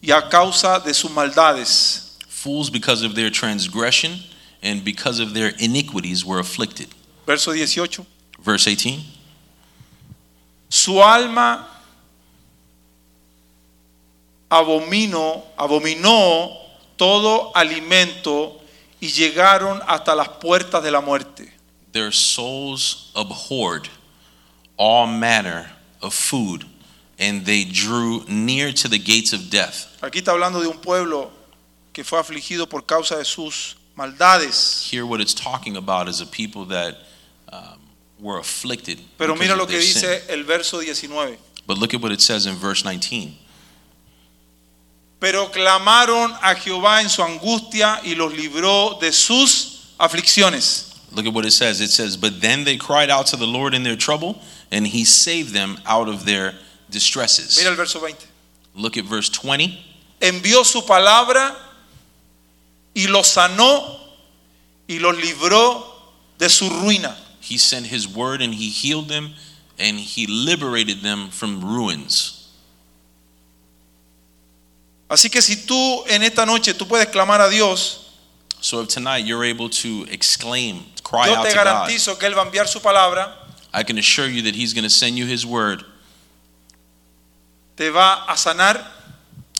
y a causa de sus maldades. Fools, because of their transgression and because of their iniquities, were afflicted. Verso dieciocho. Verse eighteen. Su alma abominó, abominó todo alimento y llegaron hasta las puertas de la muerte. Their souls abhorred all manner of food, and they drew near to the gates of death. Aquí está hablando de un pueblo que fue afligido por causa de sus maldades. Here what it's talking about is a people that um, were afflicted. Pero mira lo que dice sin. El verso diecinueve. But look at what it says in verse nineteen. Pero clamaron a Jehová en su angustia y los libró de sus aflicciones. Look at what it says. It says, but then they cried out to the Lord in their trouble, and he saved them out of their distresses. Mira el verso veinte. Look at verse twenty. Envió su palabra y los sanó y los libró de su ruina. He sent his word and he healed them and he liberated them from ruins. Así que si tú en esta noche tú puedes clamar a Dios, so if tonight you're able to exclaim, cry out to God, yo te garantizo que él va a enviar su palabra. I can assure you that he's going to send you his word. Te va a sanar.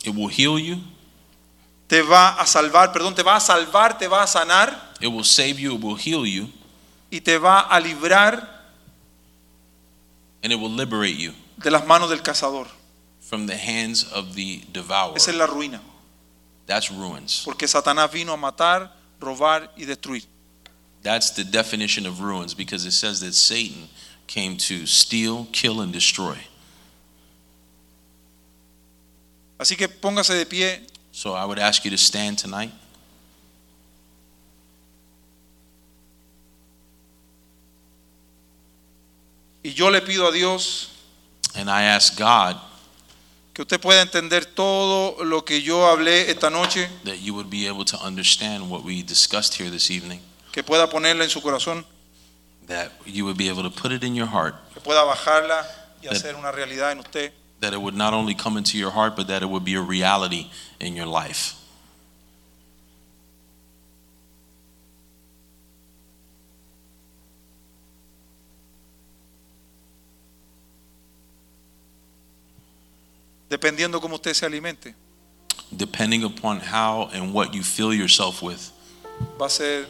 It will heal you. Te va a salvar, perdón, te va a salvar, te va a sanar. It will save you, it will heal you. Y te va a librar. And it will liberate you. De las manos del cazador. From the hands of the devourer. Esa es la ruina. That's ruins. Porque Satanás vino a matar, robar y destruir. That's the definition of ruins, because it says that Satan came to steal, kill and destroy. Así que póngase de pie. So I would ask you to stand tonight. Y yo le pido a Dios, and I ask God, que usted pueda entender todo lo que yo hablé esta noche, that you would be able to understand what we discussed here this evening. Que pueda ponerla en su corazón, that you would be able to put it in your heart. Que pueda bajarla y hacer una realidad en usted. That it would not only come into your heart, but that it would be a reality in your life. Dependiendo cómo usted se alimente, depending upon how and what you fill yourself with, va a ser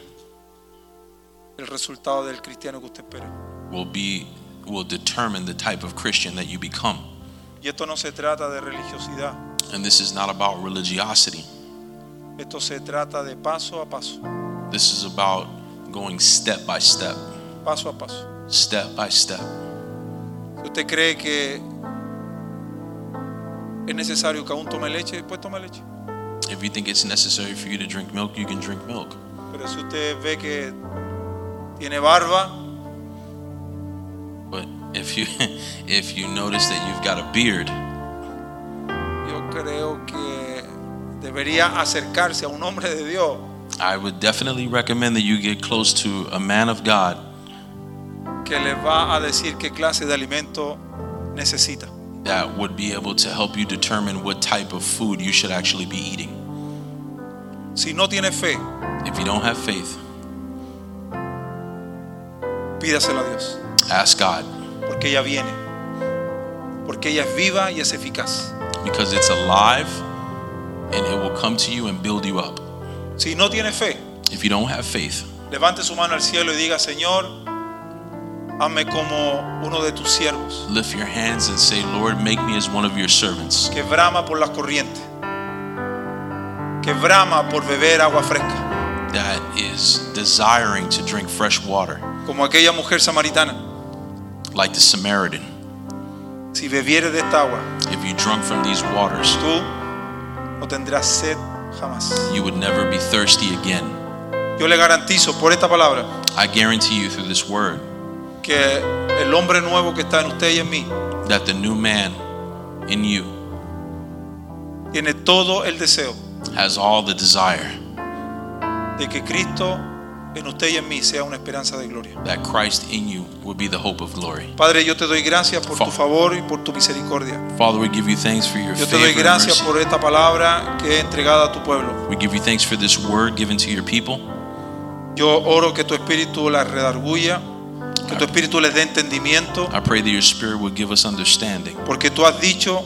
el resultado del cristiano que usted espera. Will be will determine the type of Christian that you become. Y esto no se trata de religiosidad. And this is not about religiosity. Esto se trata de paso a paso. This is about going step by step. Paso a paso. Step by step. Si usted cree que es necesario que aún tome leche, pues toma leche. If you think it's necessary for you to drink milk, you can drink milk. Pero si usted ve que tiene barba, but if you if you notice that you've got a beard, yo creo que debería acercarse a un hombre de Dios. I would definitely recommend that you get close to a man of God, que le va a decir qué clase de alimento necesita. That would be able to help you determine what type of food you should actually be eating. Si no tiene fe, if you don't have faith, pídaselo a Dios. Ask God. Porque ella viene. Porque ella es viva y es eficaz. Because it's alive and it will come to you and build you up. Si no tiene fe, if you don't have faith, levante su mano al cielo y diga, Señor, hazme como uno de tus siervos. Lift your hands and say, Lord, make me as one of your servants. Que brama por las corrientes. Que brama por beber agua fresca. That is desiring to drink fresh water. Como aquella mujer samaritana. Like the Samaritan. Si bebieres de esta agua, if you drunk from these waters, tú no tendrás sed jamás. You would never be thirsty again. Yo le garantizo por esta palabra, I guarantee you through this word, que el hombre nuevo que está en usted y en mí, that the new man in you, tiene todo el deseo, has all the desire, de que Cristo en usted y en mí sea una esperanza de gloria. That Christ in you will be the hope of glory. Padre, yo te doy gracias por Fa- tu favor y por tu misericordia. Father, we give you thanks for your favor. Yo te doy gracias por esta palabra que es entregada a tu pueblo. We give you thanks for this word given to your people. Yo oro que tu espíritu la redarguya. Que tu espíritu les dé entendimiento. I pray that your spirit will give us understanding. Porque tú has dicho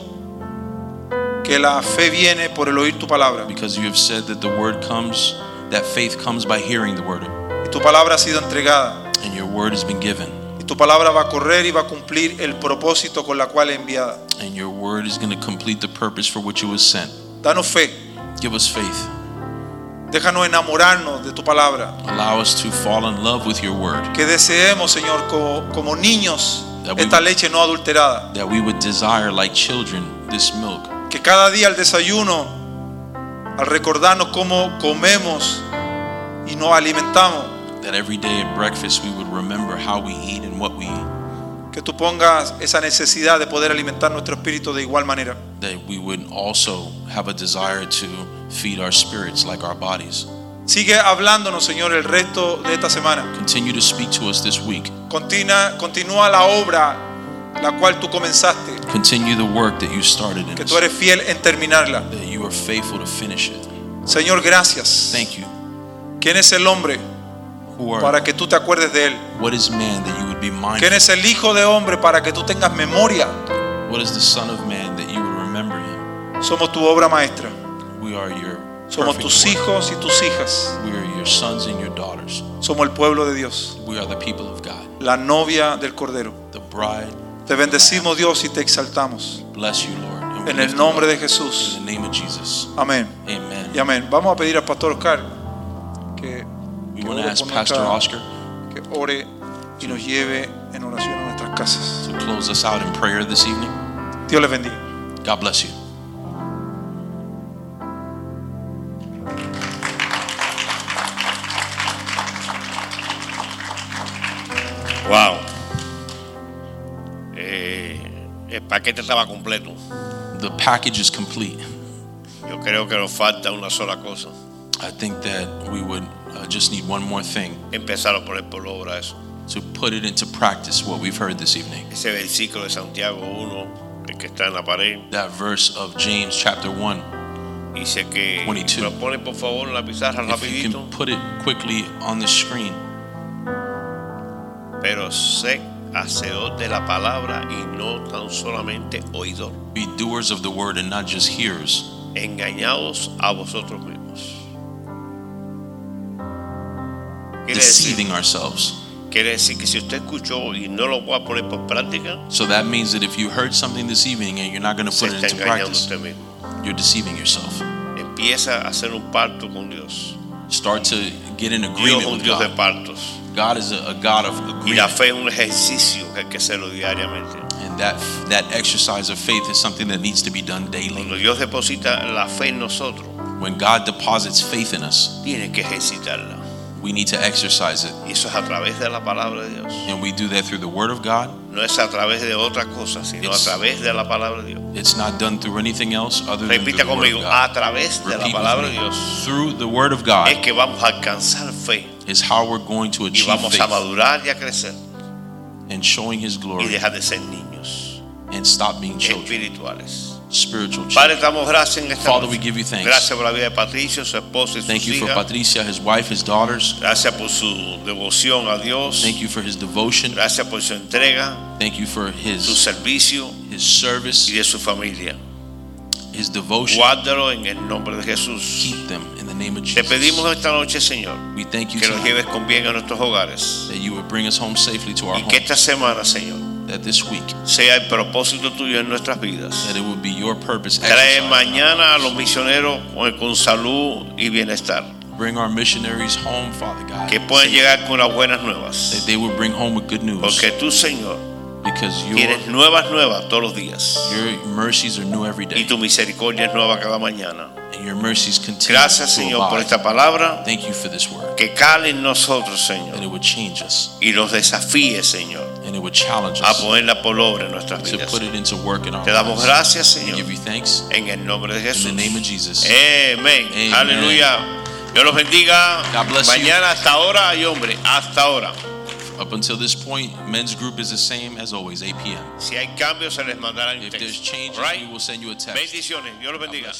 que la fe viene por el oír tu palabra. Because you have said that the word comes, that faith comes by hearing the word. Y tu palabra ha sido entregada. And your word has been given. Y tu palabra va a correr y va a cumplir el propósito con la cual es enviada. And your word is going to complete the purpose for which it was sent. Danos fe. Give us faith. Déjanos enamorarnos de tu palabra. Allow us to fall in love with your word. Que deseemos, Señor, como, como niños, esta leche no adulterada. That we would desire like children this milk. Que cada día al desayuno al recordarnos cómo comemos y nos alimentamos, that every day at breakfast we would remember how we eat and what we eat. Que tú pongas esa necesidad de poder alimentar nuestro espíritu de igual manera. That we would also have a desire to feed our spirits like our bodies. Sigue hablándonos, Señor, el resto de esta semana. Continue to speak to us this week. Continúa, continúa la obra la cual tú comenzaste. Continue the work that you started in. Que tú eres fiel en terminarla. That you are faithful to finish it. Señor, gracias. Thank you. ¿Quién es el hombre para que tú te acuerdes de él? What is man that you would be mindful? ¿Quién es el hijo de hombre para que tú tengas memoria? What is the son of man that you would remember him? Somos tu obra maestra. We are your Somos tus hijos y tus hijas. We are your sons and your daughters. Somos el pueblo de Dios. We are the people of God. La novia del Cordero. The bride. Te bendecimos, Dios, y te exaltamos. Bless you, Lord. En el nombre de Jesús. In the name of Jesus. Amén. Amen. Y amén. Vamos a pedir al Pastor Oscar que We que want to ask Pastor acá, Oscar que ore y nos lleve en oración a nuestras casas. To close us out in prayer this evening. Dios les bendiga. God bless you. Wow. Eh, el paquete estaba completo. The package is complete. Yo creo que nos falta una sola cosa. I think that we would uh, just need one more thing. Empezar a poner por obra eso. To put it into practice what we've heard this evening. Ese versículo de Santiago uno, el que está en la pared. That verse of James chapter one. Dice que twenty-two. Lo pone por favor en la pizarra rapidito. If you can put it quickly on the screen. Pero sé hacedor de la palabra y no tan solamente oidor. Be doers of the word and not just hearers. Engañados a vosotros mismos. Deceiving ourselves. Quiere decir que si usted escuchó y no lo va a poner por práctica. So that means that if you heard something this evening and you're not going to put it into practice, you're deceiving yourself. Empieza a hacer un pacto con Dios. Start to get in agreement Dios with Dios God. De partos. God is a, a God of agreement. Y la fe es un ejercicio que hay que hacerlo diariamente. And that that exercise of faith is something that needs to be done daily. Cuando Dios deposita la fe en nosotros, when God deposits faith in us, tiene que ejercitarla. We need to exercise it. Y eso es a través de la palabra de Dios. And we do that through the Word of God. No es a través de otra cosa, sino it's, a través de la palabra de Dios. It's not done through anything else other than Repita through conmigo, the Word of God. A través de Repeat la palabra de Dios. Through the Word of God. Es que vamos a alcanzar fe. Is how we're going to achieve y vamos faith. A madurar y a crecer. And showing His glory. Y dejar de ser niños. And stop being children. Espirituales. Spiritual Padre, damos gracias en esta Father, noche. We give you thanks. Gracias por la vida de Patricio, su esposa y sus Thank you hijas. For Patricia, his wife, his daughters. Gracias por su devoción a Dios. Thank you for his devotion. Gracias por su entrega. Thank you for his su servicio, his service, y de su familia. His devotion. Guárdalo en el nombre de Jesús. Keep them in the name of Jesus. Te pedimos esta noche, Señor, we thank you que nos lleves con bien a nuestros hogares. That you would bring us home safely to our y homes. Y que esta semana, Señor, that this week sea el propósito tuyo en nuestras vidas. That it will be your purpose. Trae mañana a los misioneros con salud y bienestar. Bring our missionaries home, Father God. Que puedan llegar con las buenas nuevas. That they will bring home with good news. Porque tú, Señor, tienes nuevas nuevas todos los días. Your mercies are new every day. Y tu misericordia es nueva cada mañana. And your mercies continue. Gracias, Señor, por esta palabra. Thank you for this word. Que cale en nosotros, Señor. And it would change us. Y nos desafíe, Señor. And it would challenge us. A ponerla por obra en nuestras vidas. To put it into work in our Te damos gracias, Señor. We give you thanks. En el nombre de Jesús. In the name of Jesus. Amén. Aleluya. Dios los bendiga. God bless Mañana you. Hasta ahora y hombre, hasta ahora. Up until this point, men's group is the same as always, eight p.m. Si hay cambios, se les mandará un texto. If there's changes, right? We will send you a text. Bendiciones. Dios los bendiga.